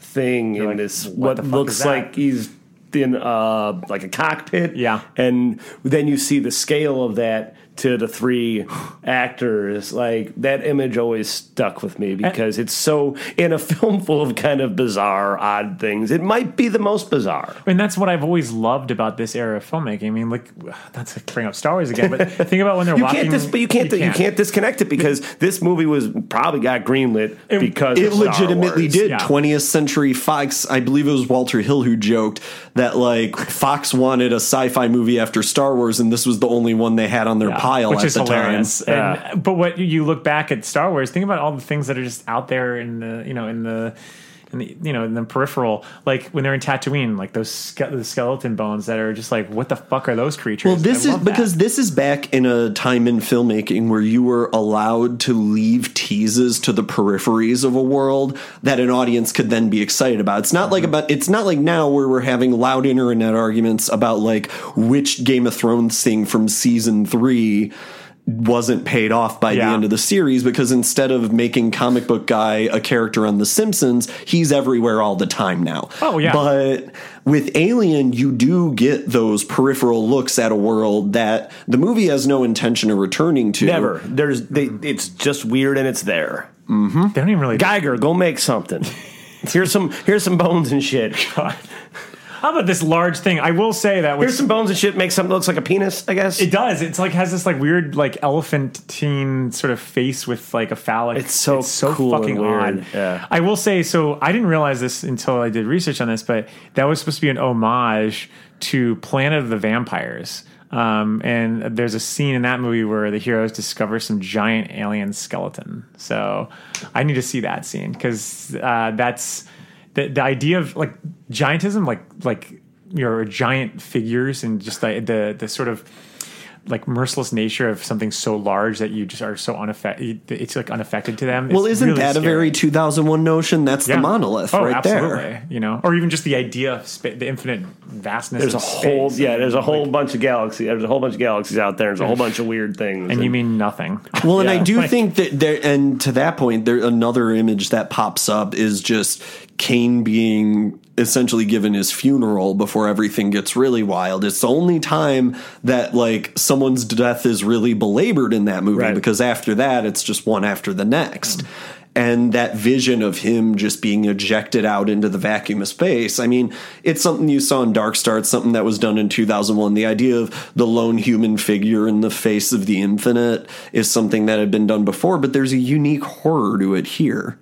thing You're in like, this what, what looks like he's in uh, like a cockpit, yeah, and then you see the scale of that to the three actors, like that image always stuck with me because it's so, in a film full of kind of bizarre, odd things, it might be the most bizarre. I mean, that's what I've always loved about this era of filmmaking. I mean, like, not to bring up Star Wars again, but think about when they're you watching. Can't dis- but you can't, you, can't. you can't disconnect it because this movie was probably got greenlit it, because it of legitimately Star Wars. did. Yeah. twentieth Century Fox, I believe it was Walter Hill who joked that like Fox wanted a sci-fi movie after Star Wars, and this was the only one they had on their yeah. podcast. Which is hilarious. Yeah. And, but what you look back at Star Wars, think about all the things that are just out there in the, you know, in the, in the you know, in the peripheral. Like when they're in Tatooine, like those ske- the skeleton bones that are just like, what the fuck are those creatures? Well, this is that. Because this is back in a time in filmmaking where you were allowed to leave teases to the peripheries of a world that an audience could then be excited about. It's not mm-hmm. like about it's not like now where we're having loud internet arguments about like which Game of Thrones thing from season three wasn't paid off by yeah. the end of the series, because instead of making comic book guy a character on The Simpsons, he's everywhere all the time now. Oh, yeah. But with Alien, you do get those peripheral looks at a world that the movie has no intention of returning to. Never. There's, they, it's just weird and it's there. Mm-hmm. They don't even really. Geiger, go make something. here's some. Here's some bones and shit. God. How about this large thing? I will say that here's some bones and shit. Makes something that looks like a penis, I guess. It does. It's like has this like weird like elephantine sort of face with like a phallic. It's so it's so cool fucking and weird. Odd. Yeah. I will say. So I didn't realize this until I did research on this, but that was supposed to be an homage to Planet of the Vampires. Um, and there's a scene in that movie where the heroes discover some giant alien skeleton. So I need to see that scene because uh, that's the, the idea of like giantism, like like your giant figures and just the, the the sort of like merciless nature of something so large that you just are so unaffected. It's like unaffected to them. Well, it's isn't really that scary. A very two thousand one notion? That's yeah. the monolith oh, right absolutely. There. You know, or even just the idea of spa- the infinite vastness. There's of a space. Whole, yeah, there's a whole like, bunch of galaxies. There's a whole bunch of galaxies out there. There's a whole bunch of weird things. And, and you mean nothing. Well, and yeah. I do like, think that there, and to that point, there, another image that pops up is just Kane being essentially given his funeral before everything gets really wild. It's the only time that like someone's death is really belabored in that movie, right. because after that it's just one after the next. Mm-hmm. And that vision of him just being ejected out into the vacuum of space. I mean, it's something you saw in Dark Star. It's something that was done in two thousand one. The idea of the lone human figure in the face of the infinite is something that had been done before, but there's a unique horror to it here.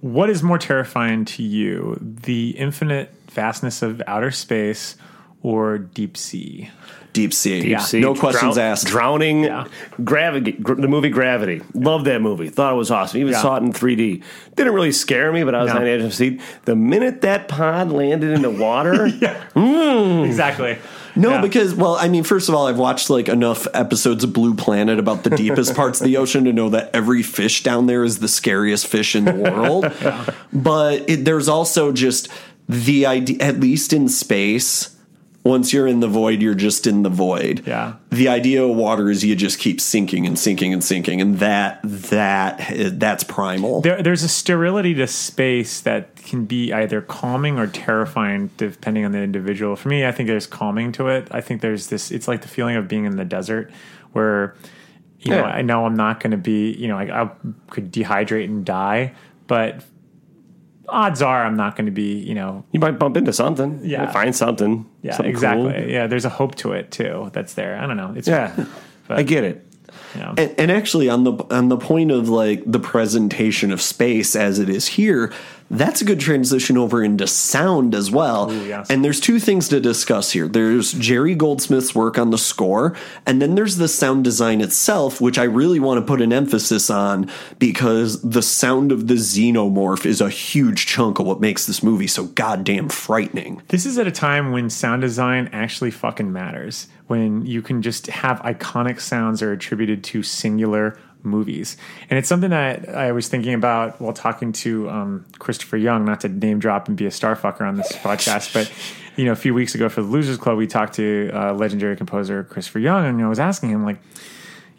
What is more terrifying to you, the infinite vastness of outer space or deep sea? Deep sea. Deep yeah. sea. No questions Drown, asked. Drowning. Yeah. Gravity. Gr- the movie Gravity. Yeah. Loved that movie. Thought it was awesome. Even yeah. saw it in three D. Didn't really scare me, but I was no. on the edge of the seat. The minute that pod landed in the water. yeah. mm. Exactly. No, yeah. because, well, I mean, first of all, I've watched, like, enough episodes of Blue Planet about the deepest parts of the ocean to know that every fish down there is the scariest fish in the world. yeah. But it, there's also just the idea, at least in space, once you're in the void, you're just in the void. Yeah. The idea of water is you just keep sinking and sinking and sinking, and that that that's primal. There, there's a sterility to space that can be either calming or terrifying, depending on the individual. For me, I think there's calming to it. I think there's this. It's like the feeling of being in the desert, where you yeah. know I know I'm not going to be. You know, I, I could dehydrate and die, but odds are I'm not going to be, you know... You might bump into something. Yeah. You'll find something. Yeah, something exactly. Cool. Yeah, there's a hope to it, too, that's there. I don't know. It's yeah, but, I get it. You know. and, and actually, on the on the point of, like, the presentation of space as it is here, that's a good transition over into sound as well. Ooh, yes. And there's two things to discuss here. There's Jerry Goldsmith's work on the score, and then there's the sound design itself, which I really want to put an emphasis on because the sound of the xenomorph is a huge chunk of what makes this movie so goddamn frightening. This is at a time when sound design actually fucking matters, when you can just have iconic sounds that are attributed to singular movies. And it's something that I was thinking about while talking to um, Christopher Young, not to name drop and be a star fucker on this podcast, but you know, a few weeks ago for the Losers Club, we talked to uh, legendary composer Christopher Young, and I was asking him, like,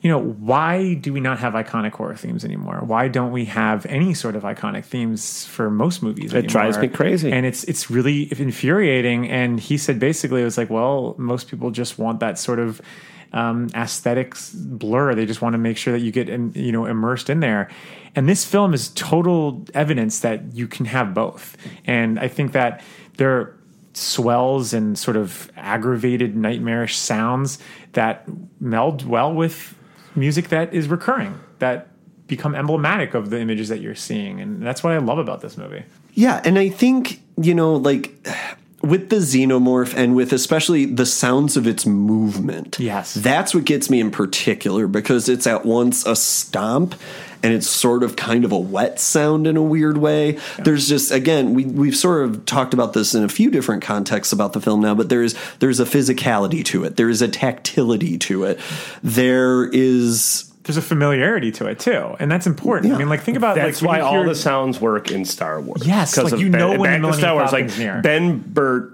you know, why do we not have iconic horror themes anymore? Why don't we have any sort of iconic themes for most movies anymore? It drives me crazy. And it's it's really infuriating. And he said basically it was like, well, most people just want that sort of Um, aesthetics blur. They just want to make sure that you get, you know, immersed in there. And this film is total evidence that you can have both. And I think that there are swells and sort of aggravated, nightmarish sounds that meld well with music that is recurring, that become emblematic of the images that you're seeing. And that's what I love about this movie. Yeah. And I think, you know, like, with the xenomorph and with especially the sounds of its movement. Yes. That's what gets me in particular because it's at once a stomp and it's sort of kind of a wet sound in a weird way. Yeah. There's just, again, we, we've sort of talked about this in a few different contexts about the film now, but there is there's a physicality to it. There is a tactility to it. There is... There's a familiarity to it, too, and that's important. Yeah. I mean, like, think about... That's like, why all the sounds work in Star Wars. Yes, because like, you ben, know when the Star Wars, like, near. Ben Burt,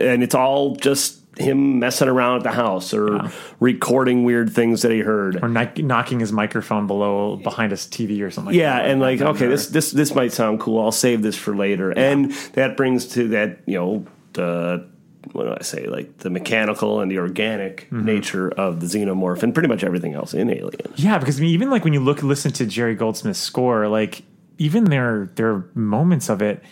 and it's all just him messing around at the house or yeah. recording weird things that he heard. Or knock, knocking his microphone below, behind his T V or something yeah, like that. Yeah, and like, like okay, this, this, this might sound cool. I'll save this for later. Yeah. And that brings to that, you know, the... what do I say, like the mechanical and the organic mm-hmm. nature of the xenomorph and pretty much everything else in Alien. Yeah, because I mean, even like when you look, listen to Jerry Goldsmith's score, like even there, there are moments of it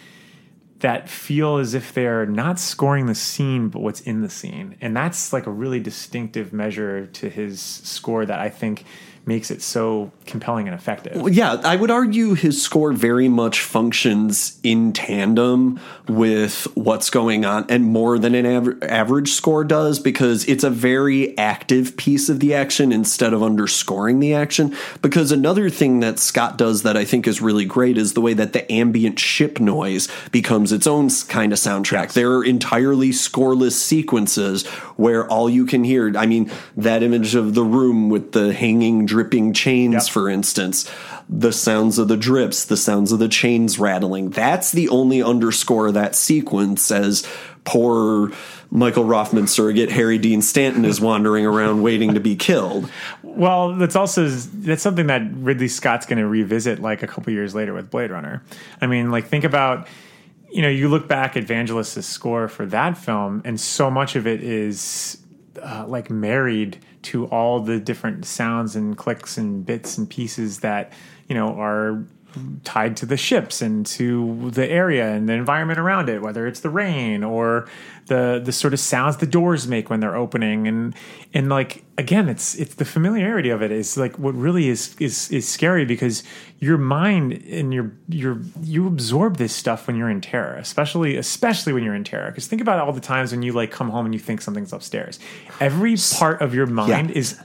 that feel as if they're not scoring the scene, but what's in the scene. And that's like a really distinctive measure to his score that I think makes it so compelling and effective. Well, yeah, I would argue his score very much functions in tandem with what's going on, and more than an aver- average score does, because it's a very active piece of the action instead of underscoring the action. Because another thing that Scott does that I think is really great is the way that the ambient ship noise becomes its own kind of soundtrack. Yes. There are entirely scoreless sequences where all you can hear, I mean, that image of the room with the hanging dripping chains, yep. for instance, the sounds of the drips, the sounds of the chains rattling. That's the only underscore of that sequence, as poor Michael Roffman surrogate Harry Dean Stanton is wandering around waiting to be killed. Well, that's also that's something that Ridley Scott's going to revisit like a couple years later with Blade Runner. I mean, like, think about, you know, you look back at Vangelis's score for that film, and so much of it is uh, like married to all the different sounds and clicks and bits and pieces that, you know, are tied to the ships and to the area and the environment around it, whether it's the rain or the the sort of sounds the doors make when they're opening. And and like, again, it's it's the familiarity of it is like what really is is is scary, because your mind and your your you absorb this stuff when you're in terror, especially especially when you're in terror. Because think about all the times when you like come home and you think something's upstairs. Every part of your mind yeah. is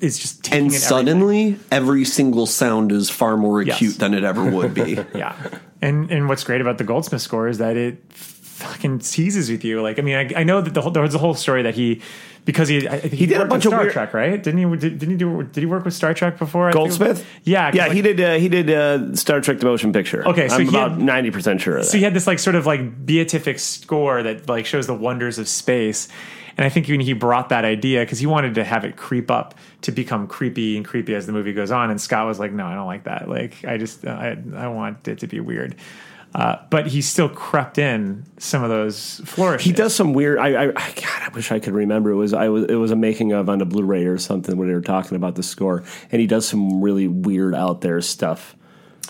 is just taking and it suddenly everything. Every single sound is far more acute yes. than it ever would be. yeah, and and what's great about the Goldsmith score is that it fucking teases with you. Like, I mean, I, I know that the whole, there was a whole story that he, because he I think he, he did a bunch of Star weird... Trek, right? Didn't he? Did, didn't he do? Did he work with Star Trek before? Goldsmith? Yeah, yeah. Like, he did. Uh, he did uh, Star Trek: The Motion Picture. Okay, so I'm about ninety percent sure of that. So he had this like sort of like beatific score that like shows the wonders of space. And I think even he brought that idea because he wanted to have it creep up to become creepy and creepy as the movie goes on. And Scott was like, "No, I don't like that. Like, I just I I want it to be weird." Uh, but he still crept in some of those flourishes. He does some weird. I, I God, I wish I could remember. It was I was it was a making of on a Blu-ray or something when they were talking about the score, and he does some really weird out there stuff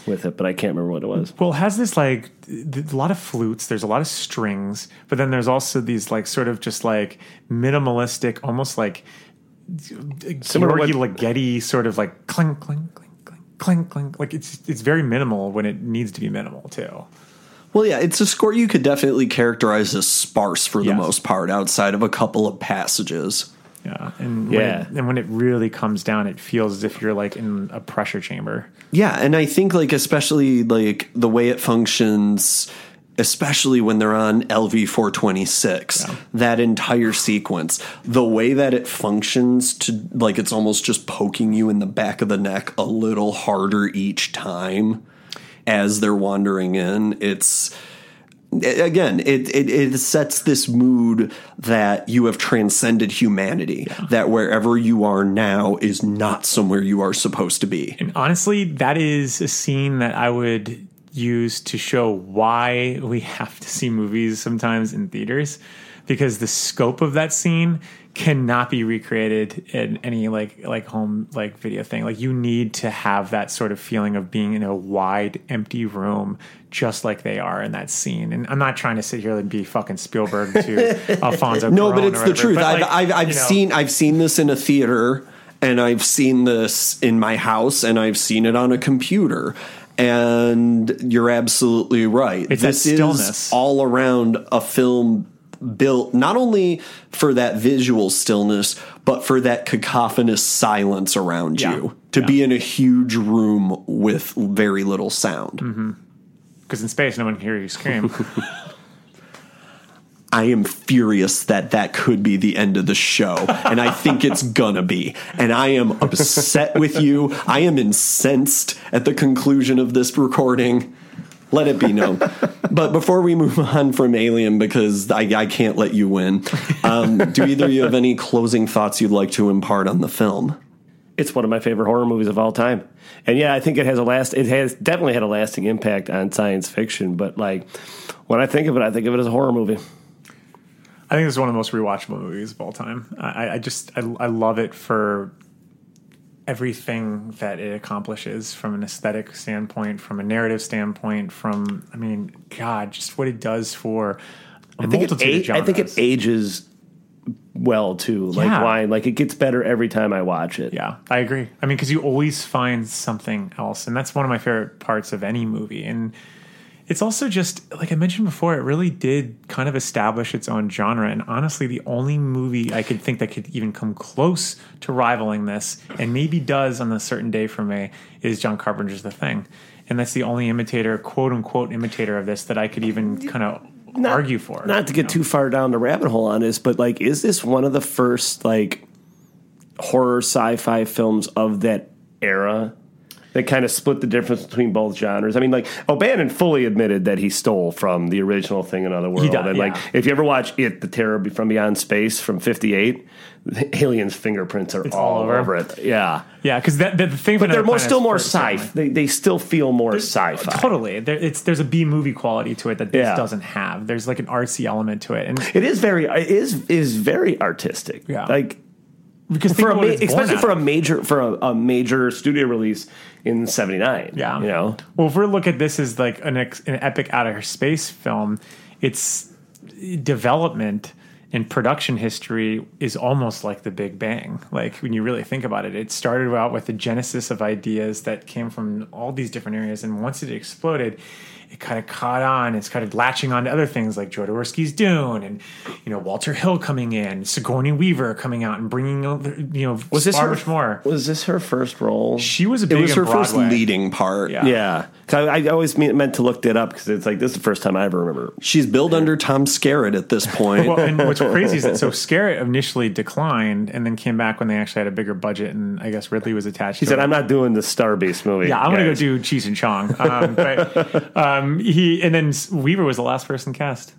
with it, but I can't remember what it was. Well, it has this like a lot of flutes. There's a lot of strings, but then there's also these like sort of just like minimalistic, almost like Georgi Ligeti sort of like clink clink. Clink, clink. Like it's it's very minimal when it needs to be minimal too. Well, yeah, it's a score you could definitely characterize as sparse for the yes. most part, outside of a couple of passages. Yeah, and yeah, when it, and when it really comes down, it feels as if you're like in a pressure chamber. Yeah, and I think like especially like the way it functions, especially when they're on L V four twenty-six, yeah. that entire sequence, the way that it functions to like, it's almost just poking you in the back of the neck a little harder each time as they're wandering in. It's again, it, it, it sets this mood that you have transcended humanity, yeah. that wherever you are now is not somewhere you are supposed to be. And honestly, that is a scene that I would used to show why we have to see movies sometimes in theaters, because the scope of that scene cannot be recreated in any like like home like video thing. Like you need to have that sort of feeling of being in a wide empty room, just like they are in that scene. And I'm not trying to sit here and be fucking Spielberg to Alfonso. No, Cuarón but it's the whatever. Truth. But I've like, I've, I've you know, seen I've seen this in a theater, and I've seen this in my house, and I've seen it on a computer. And you're absolutely right. It's this is all around a film built not only for that visual stillness, but for that cacophonous silence around yeah. you to yeah. be in a huge room with very little sound. Because mm-hmm. in space, no one can hear you scream. I am furious that that could be the end of the show, and I think it's gonna be. And I am upset with you. I am incensed at the conclusion of this recording. Let it be known. But before we move on from Alien, because I, I can't let you win, um, do either of you have any closing thoughts you'd like to impart on the film? It's one of my favorite horror movies of all time. And yeah, I think it has a last, it has definitely had a lasting impact on science fiction. But like, when I think of it, I think of it as a horror movie. I think it's one of the most rewatchable movies of all time. I, I just I, I love it for everything that it accomplishes from an aesthetic standpoint, from a narrative standpoint, from, I mean, God, just what it does for a I think multitude it, of genres. I think it ages well, too. Like, yeah. wine. Like, it gets better every time I watch it. Yeah, I agree. I mean, because you always find something else, and that's one of my favorite parts of any movie. And it's also just, like I mentioned before, it really did kind of establish its own genre. And honestly, the only movie I could think that could even come close to rivaling this, and maybe does on a certain day for me, is John Carpenter's The Thing. And that's the only imitator, quote-unquote imitator of this that I could even kind of not, argue for. Not to get know? too far down the rabbit hole on this, but, like, is this one of the first, like, horror sci-fi films of that era? That kind of split the difference between both genres. I mean, like, O'Bannon fully admitted that he stole from the original Thing Another World. He did, and, yeah. like, if you ever watch It, The Terror from Beyond Space from fifty-eight, Alien's fingerprints are it's all over. over it. Yeah. Yeah, because that, that the thing... But they're more, still more sci-fi. They, they still feel more there's, sci-fi. Totally. There, it's, there's a B-movie quality to it that this yeah. doesn't have. There's, like, an artsy element to it. And it is very... It is, is very artistic. Yeah. Like... Because for a ma- especially for a major for a, a major studio release in seventy-nine, yeah, you know. Well, if we look at this as like an, ex- an epic outer space film, its development and production history is almost like the Big Bang. Like when you really think about it, it started out with the genesis of ideas that came from all these different areas, and once it exploded, it kind of caught on. It's kind of latching on to other things like Jodorowsky's Dune and, you know, Walter Hill coming in, Sigourney Weaver coming out and bringing, you know, was this her, more. Was this her first role? She was a big It was her Broadway. first leading part. Yeah. yeah. I, I always mean, meant to look that up because it's like, this is the first time I ever remember. She's billed yeah. under Tom Skerritt at this point. Well, and what's crazy is that so Skerritt initially declined and then came back when they actually had a bigger budget and I guess Ridley was attached he to said, it. He said, I'm not doing the Star Beast movie. Yeah, I'm going to go do Cheech and Chong. Um, but... Um, He and then Weaver was the last person cast,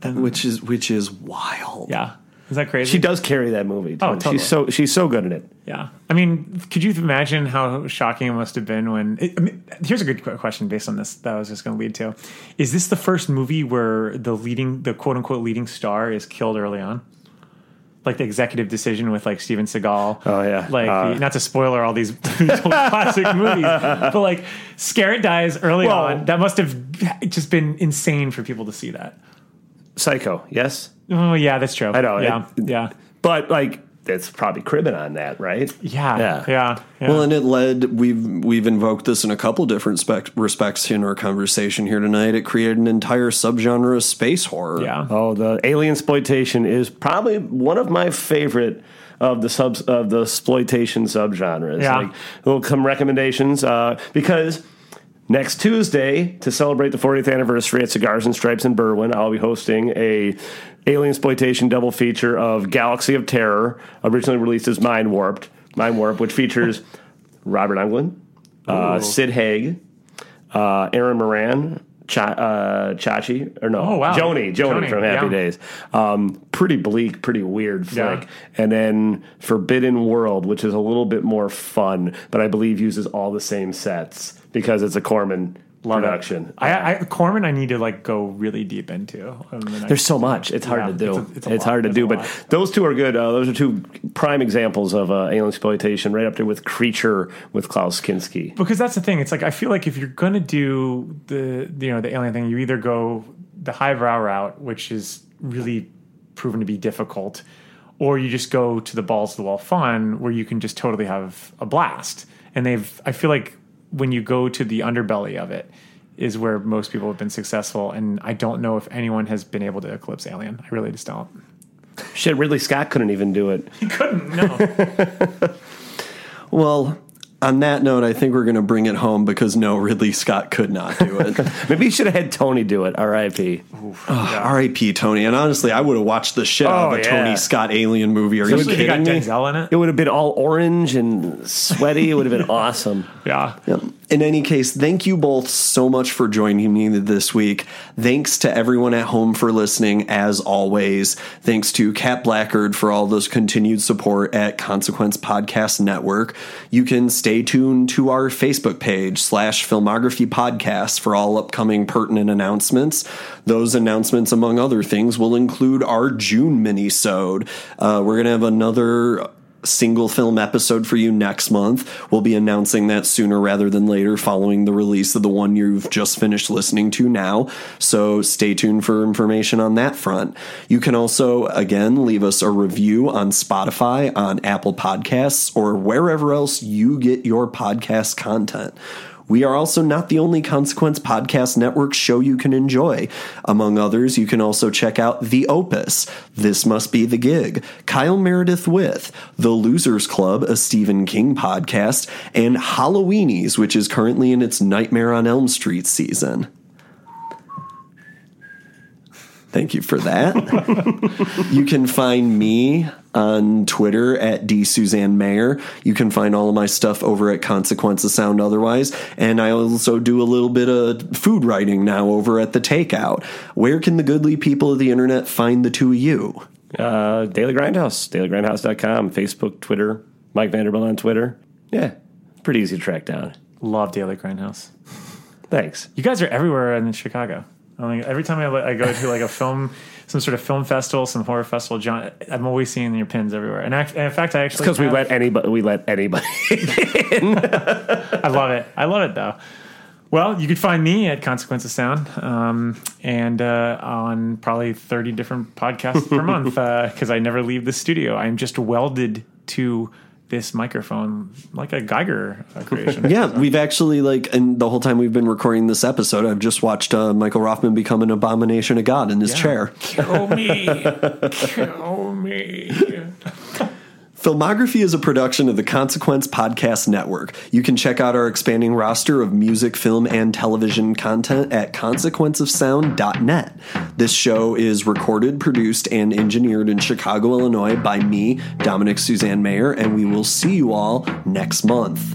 that, which is which is wild. Yeah, is that crazy? She does carry that movie. Too. Oh, totally. She's so she's so good at it. Yeah, I mean, could you imagine how shocking it must have been when? It, I mean, here's a good question based on this that I was just going to lead to: is this the first movie where the leading, the quote unquote leading star, is killed early on? Like the executive decision with like Steven Seagal. Oh yeah. Like uh, not to spoiler all these classic movies, but like Skerritt dies early Whoa. on. That must have just been insane for people to see that. Psycho. Yes. Oh yeah, that's true. I know. Yeah. It, yeah. But like, it's probably cribbing on that, right? Yeah, yeah, yeah. yeah. Well, and it led. We've we've invoked this in a couple different spec, respects in our conversation here tonight. It created an entire subgenre of space horror. Yeah. Oh, the alien exploitation is probably one of my favorite of the subs of the exploitation subgenres. Yeah. Like, we'll come recommendations uh, because. Next Tuesday, to celebrate the fortieth anniversary at Cigars and Stripes in Berwyn, I'll be hosting a Aliensploitation double feature of Galaxy of Terror, originally released as Mind Warped, Mind Warped, which features Robert Englund, uh, Sid Haig, uh, Aaron Moran, Ch- uh, Chachi, or no, oh, wow. Joni, Joni, Joni from Happy yeah. Days. Um, pretty bleak, pretty weird flick. Yeah. And then Forbidden World, which is a little bit more fun, but I believe uses all the same sets. Because it's a Corman Love production. It. I, I, Corman, I need to like go really deep into. Um, There's so much; it's hard yeah, to do. It's, a, it's, a it's hard to There's do, but those two are good. Uh, those are two prime examples of uh, alien exploitation, right up there with Creature with Klaus Kinski. Because that's the thing; it's like I feel like if you're gonna do the you know the alien thing, you either go the highbrow route, which is really proven to be difficult, or you just go to the balls to the wall fun, where you can just totally have a blast. And they've, I feel like. When you go to the underbelly of it is where most people have been successful. And I don't know if anyone has been able to eclipse Alien. I really just don't. Shit, Ridley Scott couldn't even do it. He couldn't, no. Well, on that note, I think we're going to bring it home because, no, Ridley Scott could not do it. Maybe you should have had Tony do it, R I P. Oof, oh, yeah. R I P Tony. And honestly, I would have watched the shit oh, out of a yeah. Tony Scott Alien movie. Are so you kidding got me? Denzel in it? It would have been all orange and sweaty. It would have been awesome. Yeah. yeah. In any case, thank you both so much for joining me this week. Thanks to everyone at home for listening, as always. Thanks to Kat Blackard for all this continued support at Consequence Podcast Network. You can stay tuned to our Facebook page, slash Filmography Podcast, for all upcoming pertinent announcements. Those announcements, among other things, will include our June mini-sode. Uh, we're going to have another... single film episode for you next month. We'll be announcing that sooner rather than later following the release of the one you've just finished listening to now, so stay tuned for information on that front. You can also, again, leave us a review on Spotify, on Apple Podcasts, or wherever else you get your podcast content. We are also not the only Consequence Podcast Network show you can enjoy. Among others, you can also check out The Opus, This Must Be the Gig, Kyle Meredith With, The Losers Club, a Stephen King podcast, and Halloweenies, which is currently in its Nightmare on Elm Street season. Thank you for that. You can find me on Twitter at D Suzanne Mayer. You can find all of my stuff over at Consequence of Sound otherwise. And I also do a little bit of food writing now over at The Takeout. Where can the goodly people of the internet find the two of you? Uh, Daily Grindhouse, daily grindhouse dot com, Facebook, Twitter, Mike Vanderbilt on Twitter. Yeah, pretty easy to track down. Love Daily Grindhouse. Thanks. You guys are everywhere in Chicago. I mean, every time I, I go to like a film, some sort of film festival, some horror festival, John, I'm always seeing your pins everywhere. And, I, and in fact, I actually because we let anybody we let anybody in. I love it. I love it though. Well, you could find me at Consequence of Sound, um, and uh, on probably thirty different podcasts per month because uh, I never leave the studio. I'm just welded to this microphone like a Geiger creation. Yeah, we've actually, like, and the whole time we've been recording this episode, I've just watched uh, Michael Roffman become an abomination of God in his yeah. chair. Kill me. Kill me. Filmography is a production of the Consequence Podcast Network. You can check out our expanding roster of music, film, and television content at consequence of sound dot net. This show is recorded, produced, and engineered in Chicago, Illinois by me, Dominic Suzanne Mayer, and we will see you all next month.